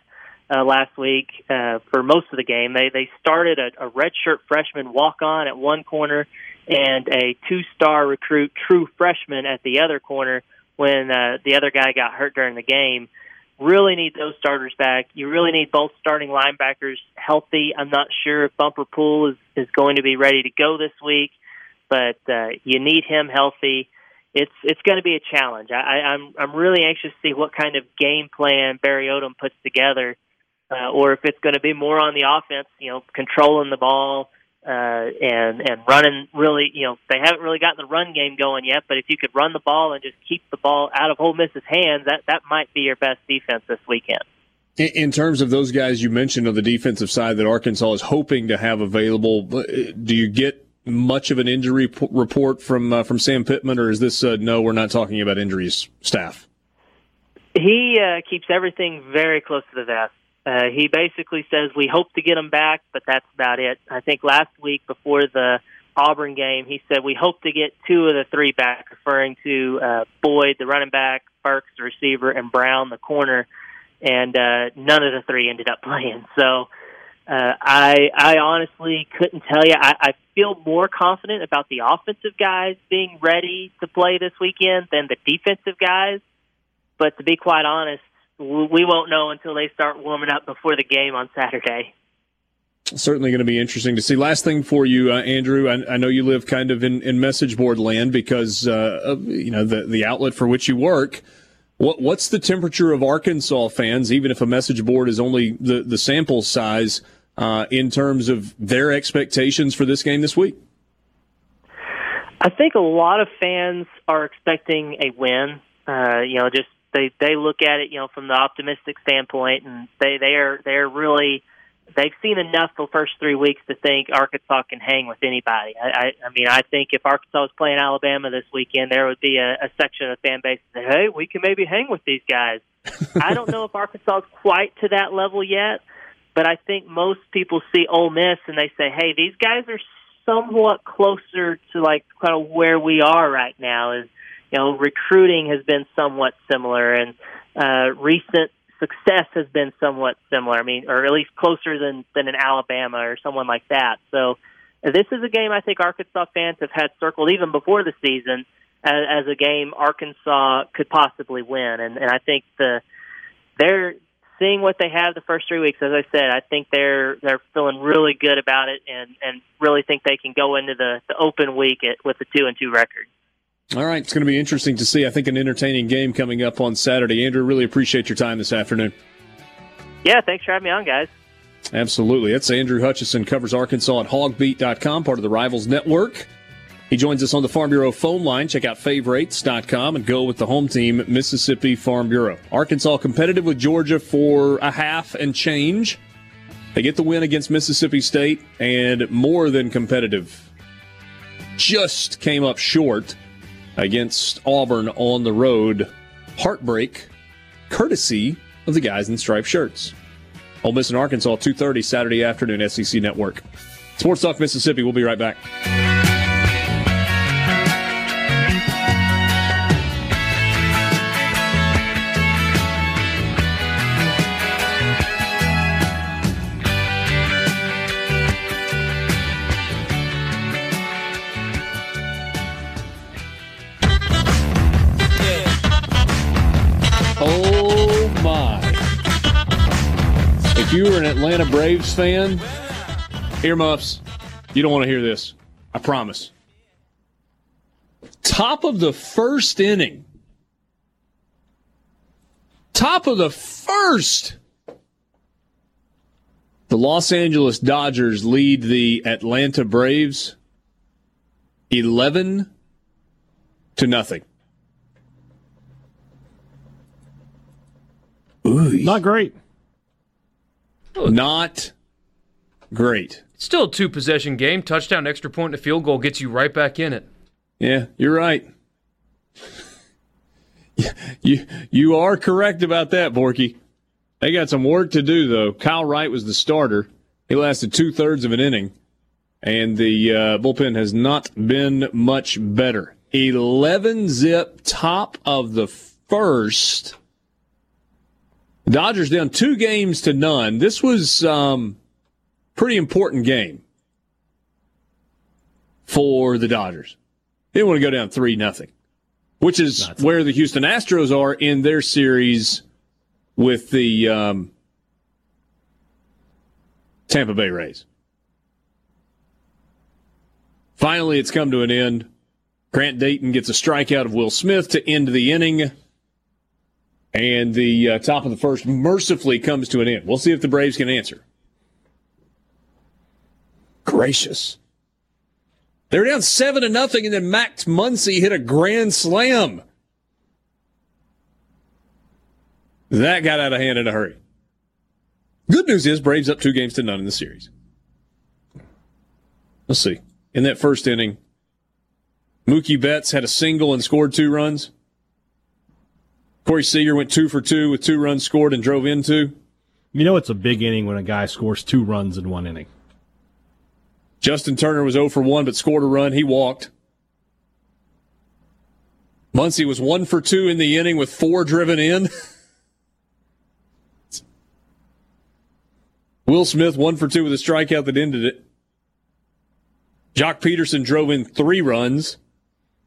last week for most of the game. They started a redshirt freshman walk-on at one corner and a two-star recruit true freshman at the other corner when the other guy got hurt during the game. Really need those starters back. You really need both starting linebackers healthy. I'm not sure if Bumper Poole is going to be ready to go this week, but you need him healthy. It's going to be a challenge. I'm really anxious to see what kind of game plan Barry Odom puts together, or if it's going to be more on the offense, controlling the ball and running. Really, they haven't really gotten the run game going yet, but if you could run the ball and just keep the ball out of Ole Miss's hands, that might be your best defense this weekend. In terms of those guys you mentioned on the defensive side that Arkansas is hoping to have available, do you get much of an injury report from Sam Pittman, or is this no, we're not talking about injuries staff? He keeps everything very close to the vest. He basically says, we hope to get him back, but that's about it. I think last week before the Auburn game, he said, we hope to get two of the three back, referring to Boyd, the running back, Burks, the receiver, and Brown, the corner, and none of the three ended up playing. So I honestly couldn't tell you. I feel more confident about the offensive guys being ready to play this weekend than the defensive guys, but to be quite honest, we won't know until they start warming up before the game on Saturday. Certainly going to be interesting to see. Last thing for you, Andrew, I know you live kind of in message board land because the outlet for which you work. What's the temperature of Arkansas fans, even if a message board is only the sample size, in terms of their expectations for this game this week? I think a lot of fans are expecting a win. They look at it, from the optimistic standpoint, and they're really they've seen enough the first 3 weeks to think Arkansas can hang with anybody. I mean, I think if Arkansas was playing Alabama this weekend, there would be a section of the fan base that, hey, we can maybe hang with these guys. I don't know if Arkansas is quite to that level yet, but I think most people see Ole Miss and they say, hey, these guys are somewhat closer to like kind of where we are right now. Is, you know, recruiting has been somewhat similar, and recent success has been somewhat similar. I mean, or at least closer than in Alabama or someone like that. So this is a game I think Arkansas fans have had circled even before the season as a game Arkansas could possibly win. And I think they're seeing what they have the first 3 weeks. As I said, I think they're feeling really good about it and really think they can go into the open week with a 2-2 record. All right. It's going to be interesting to see. I think an entertaining game coming up on Saturday. Andrew, really appreciate your time this afternoon. Yeah, thanks for having me on, guys. Absolutely. That's Andrew Hutchison, covers Arkansas at hogbeat.com, part of the Rivals Network. He joins us on the Farm Bureau phone line. Check out favorites.com and go with the home team, Mississippi Farm Bureau. Arkansas competitive with Georgia for a half and change. They get the win against Mississippi State, and more than competitive. Just came up short against Auburn on the road. Heartbreak, courtesy of the guys in striped shirts. Ole Miss and Arkansas, 2:30 Saturday afternoon, SEC Network. Sports Talk Mississippi, we'll be right back. You are an Atlanta Braves fan. Earmuffs, you don't want to hear this. I promise. Top of the first inning. The Los Angeles Dodgers lead the Atlanta Braves 11-0. Ooh. Not great. Not great. Still a two-possession game. Touchdown, extra point, and a field goal gets you right back in it. Yeah, you're right. You are correct about that, Borky. They got some work to do, though. Kyle Wright was the starter. He lasted two-thirds of an inning, and the bullpen has not been much better. 11-0, top of the first. Dodgers down 2-0. This was pretty important game for the Dodgers. They didn't want to go down 3-0, which is where the Houston Astros are in their series with the Tampa Bay Rays. Finally, it's come to an end. Grant Dayton gets a strikeout of Will Smith to end the inning. And the top of the first mercifully comes to an end. We'll see if the Braves can answer. Gracious. They were down 7-0, and then Max Muncy hit a grand slam. That got out of hand in a hurry. Good news is Braves up 2-0 in the series. Let's see. In that first inning, Mookie Betts had a single and scored 2 runs. Corey Seager went 2 for 2 with 2 runs scored and drove in 2. You know it's a big inning when a guy scores 2 runs in one inning. Justin Turner was 0 for 1 but scored a run. He walked. Muncy was 1 for 2 in the inning with 4 driven in. Will Smith 1 for 2 with a strikeout that ended it. Jock Peterson drove in 3 runs.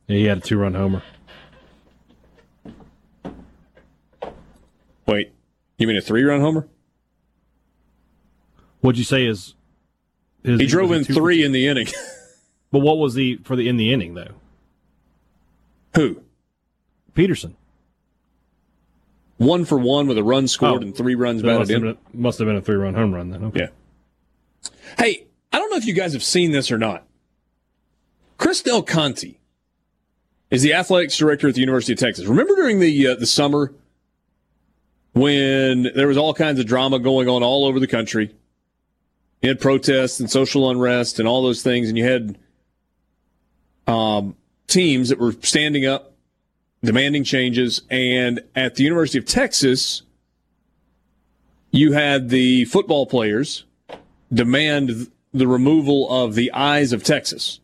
Yeah, he had a 2-run homer. Wait, you mean a 3-run homer? What'd you say is... He drove in 3 in the inning. But what was in the inning, though? Who? Peterson. 1 for 1 with a run scored and 3 runs batted in. Must have been a 3-run home run, then. Okay. Yeah. Hey, I don't know if you guys have seen this or not. Chris Del Conte is the athletics director at the University of Texas. Remember during the summer... when there was all kinds of drama going on all over the country You had protests and social unrest and all those things, and you had teams that were standing up, demanding changes. And at the University of Texas, you had the football players demand the removal of the Eyes of Texas.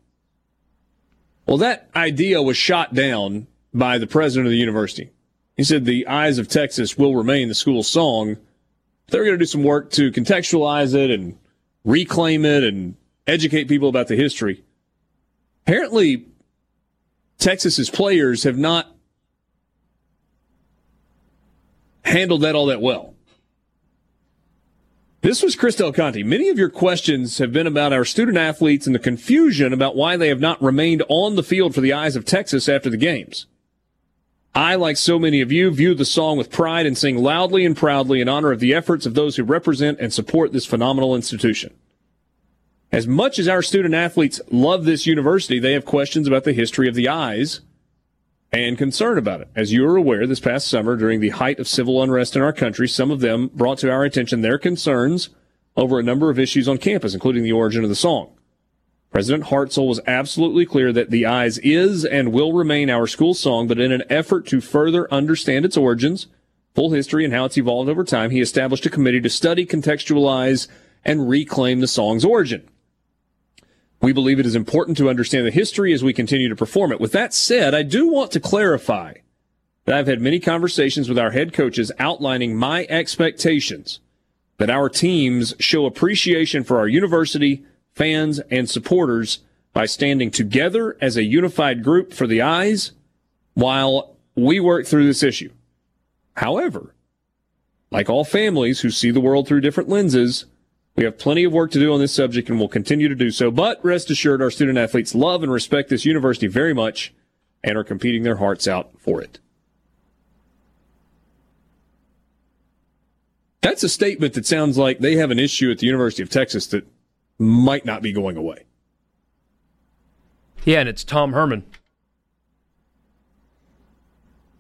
Well, that idea was shot down by the president of the university. He said the Eyes of Texas will remain the school's song. They're going to do some work to contextualize it and reclaim it and educate people about the history. Apparently, Texas's players have not handled that all that well. This was Chris Del Conte. Many of your questions have been about our student athletes and the confusion about why they have not remained on the field for the Eyes of Texas after the games. I, like so many of you, view the song with pride and sing loudly and proudly in honor of the efforts of those who represent and support this phenomenal institution. As much as our student athletes love this university, they have questions about the history of the Eyes and concern about it. As you are aware, this past summer, during the height of civil unrest in our country, some of them brought to our attention their concerns over a number of issues on campus, including the origin of the song. President Hartzell was absolutely clear that the Eyes is and will remain our school song, but in an effort to further understand its origins, full history, and how it's evolved over time, he established a committee to study, contextualize, and reclaim the song's origin. We believe it is important to understand the history as we continue to perform it. With that said, I do want to clarify that I've had many conversations with our head coaches outlining my expectations that our teams show appreciation for our university, fans, and supporters by standing together as a unified group for the Eyes while we work through this issue. However, like all families who see the world through different lenses, we have plenty of work to do on this subject and will continue to do so. But rest assured, our student athletes love and respect this university very much and are competing their hearts out for it. That's a statement that sounds like they have an issue at the University of Texas that might not be going away. Yeah, and it's Tom Herman.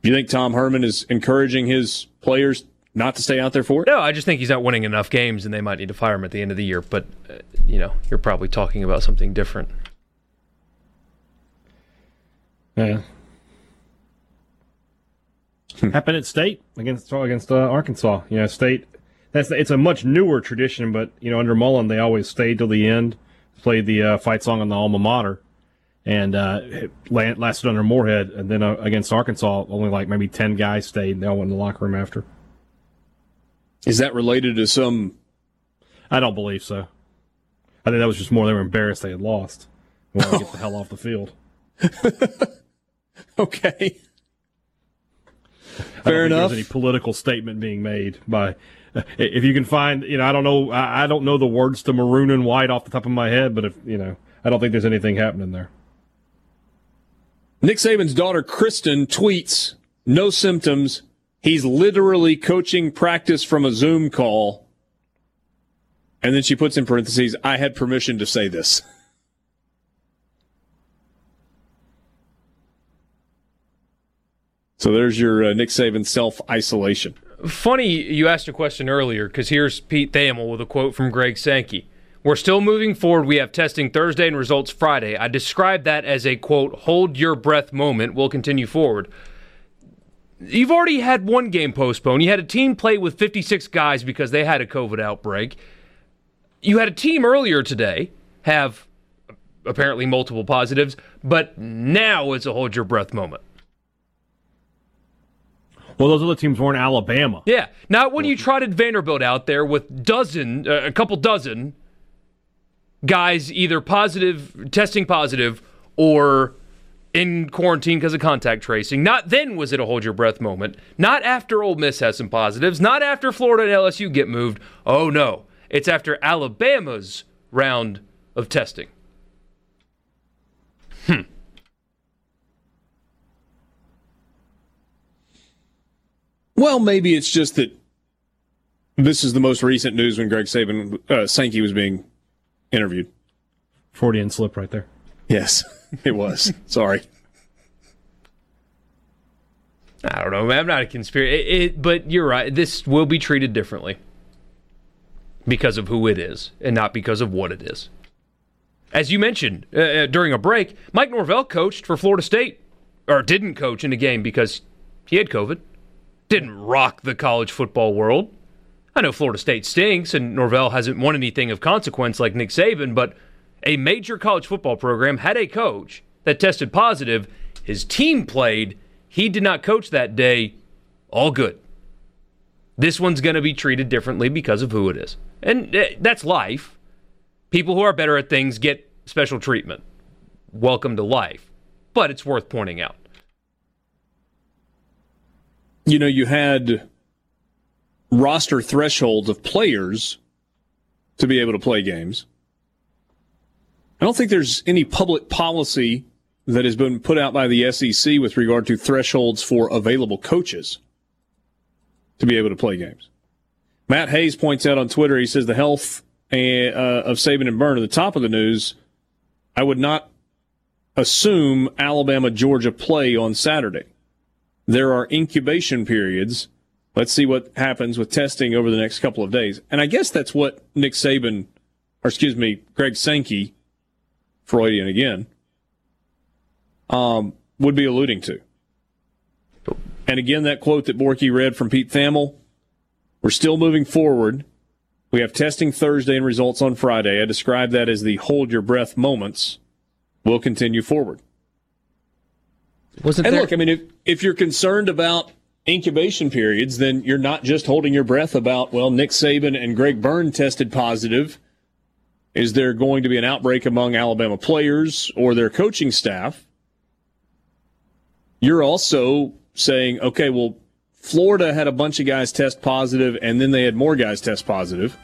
You think Tom Herman is encouraging his players not to stay out there for it? No, I just think he's not winning enough games, and they might need to fire him at the end of the year. But, you're probably talking about something different. Yeah. Happened at State against Arkansas. State. It's a much newer tradition, but under Mullen they always stayed till the end, played the fight song on the alma mater, and it lasted under Moorhead, and then against Arkansas, only like maybe 10 guys stayed, and they all went in the locker room after. Is that related to some? I don't believe so. I think that was just more they were embarrassed they had lost. They wanted to get the hell off the field. Okay. Fair enough. I don't think there's any political statement being made by. If you can find, I don't know the words to maroon and white off the top of my head, but if I don't think there's anything happening there. Nick Saban's daughter, Kristen, tweets, "No symptoms. He's literally coaching practice from a Zoom call." And then she puts in parentheses, "I had permission to say this." So there's your Nick Saban self-isolation. Funny you asked a question earlier, because here's Pete Thamel with a quote from Greg Sankey. "We're still moving forward. We have testing Thursday and results Friday. I describe that as a, quote, hold your breath moment. We'll continue forward." You've already had one game postponed. You had a team play with 56 guys because they had a COVID outbreak. You had a team earlier today have apparently multiple positives, but now it's a hold your breath moment. Well, those other teams weren't Alabama. Yeah. Not when you trotted Vanderbilt out there with a couple dozen guys either testing positive, or in quarantine because of contact tracing. Not then was it a hold your breath moment. Not after Ole Miss has some positives. Not after Florida and LSU get moved. Oh, no. It's after Alabama's round of testing. Well, maybe it's just that this is the most recent news when Greg Sankey was being interviewed. Freudian slip right there. Yes, it was. Sorry. I don't know. I'm not a conspiracy. But you're right. This will be treated differently. because of who it is and not because of what it is. As you mentioned during a break, Mike Norvell coached for Florida State, or didn't coach in a game because he had COVID. Didn't rock the college football world. I know Florida State stinks, and Norvell hasn't won anything of consequence like Nick Saban, but a major college football program had a coach that tested positive. His team played. He did not coach that day. All good. This one's going to be treated differently because of who it is. And that's life. People who are better at things get special treatment. Welcome to life. But it's worth pointing out. You know, you had roster thresholds of players to be able to play games. I don't think there's any public policy that has been put out by the SEC with regard to thresholds for available coaches to be able to play games. Matt Hayes points out on Twitter, he says the health of Saban and Byrne at the top of the news. I would not assume Alabama-Georgia play on Saturday. There are incubation periods. Let's see what happens with testing over the next couple of days. And I guess that's what Nick Saban, or excuse me, Greg Sankey, Freudian again, would be alluding to. And again, that quote that Borkey read from Pete Thamel, we're still moving forward. We have testing Thursday and results on Friday. I describe that as the hold your breath moments. We'll continue forward. Wasn't and there... look, I mean, if you're concerned about incubation periods, then you're not just holding your breath about, well, Nick Saban and Greg Byrne tested positive. Is there going to be an outbreak among Alabama players or their coaching staff? You're also saying, okay, well, Florida had a bunch of guys test positive, and then they had more guys test positive.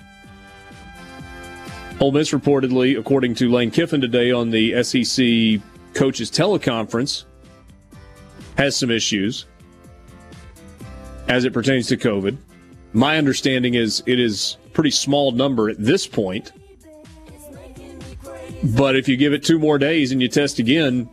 Ole Miss reportedly, according to Lane Kiffin today on the SEC coaches teleconference, has some issues as it pertains to COVID. My understanding is it is a pretty small number at this point. But if you give it 2 more days and you test again,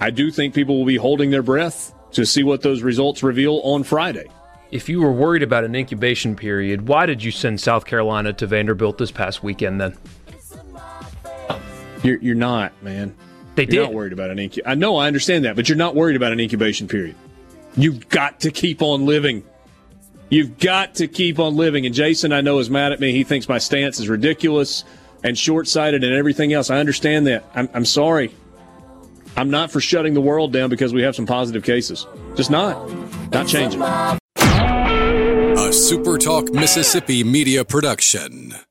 I do think people will be holding their breath to see what those results reveal on Friday. If you were worried about an incubation period, why did you send South Carolina to Vanderbilt this past weekend then? You're not, man. You're not worried about an incubation. I know, I understand that, but you're not worried about an incubation period. You've got to keep on living. You've got to keep on living. And Jason, I know, is mad at me. He thinks my stance is ridiculous and short-sighted and everything else. I understand that. I'm sorry. I'm not for shutting the world down because we have some positive cases. Just not. Not changing. A Super Talk Mississippi media production.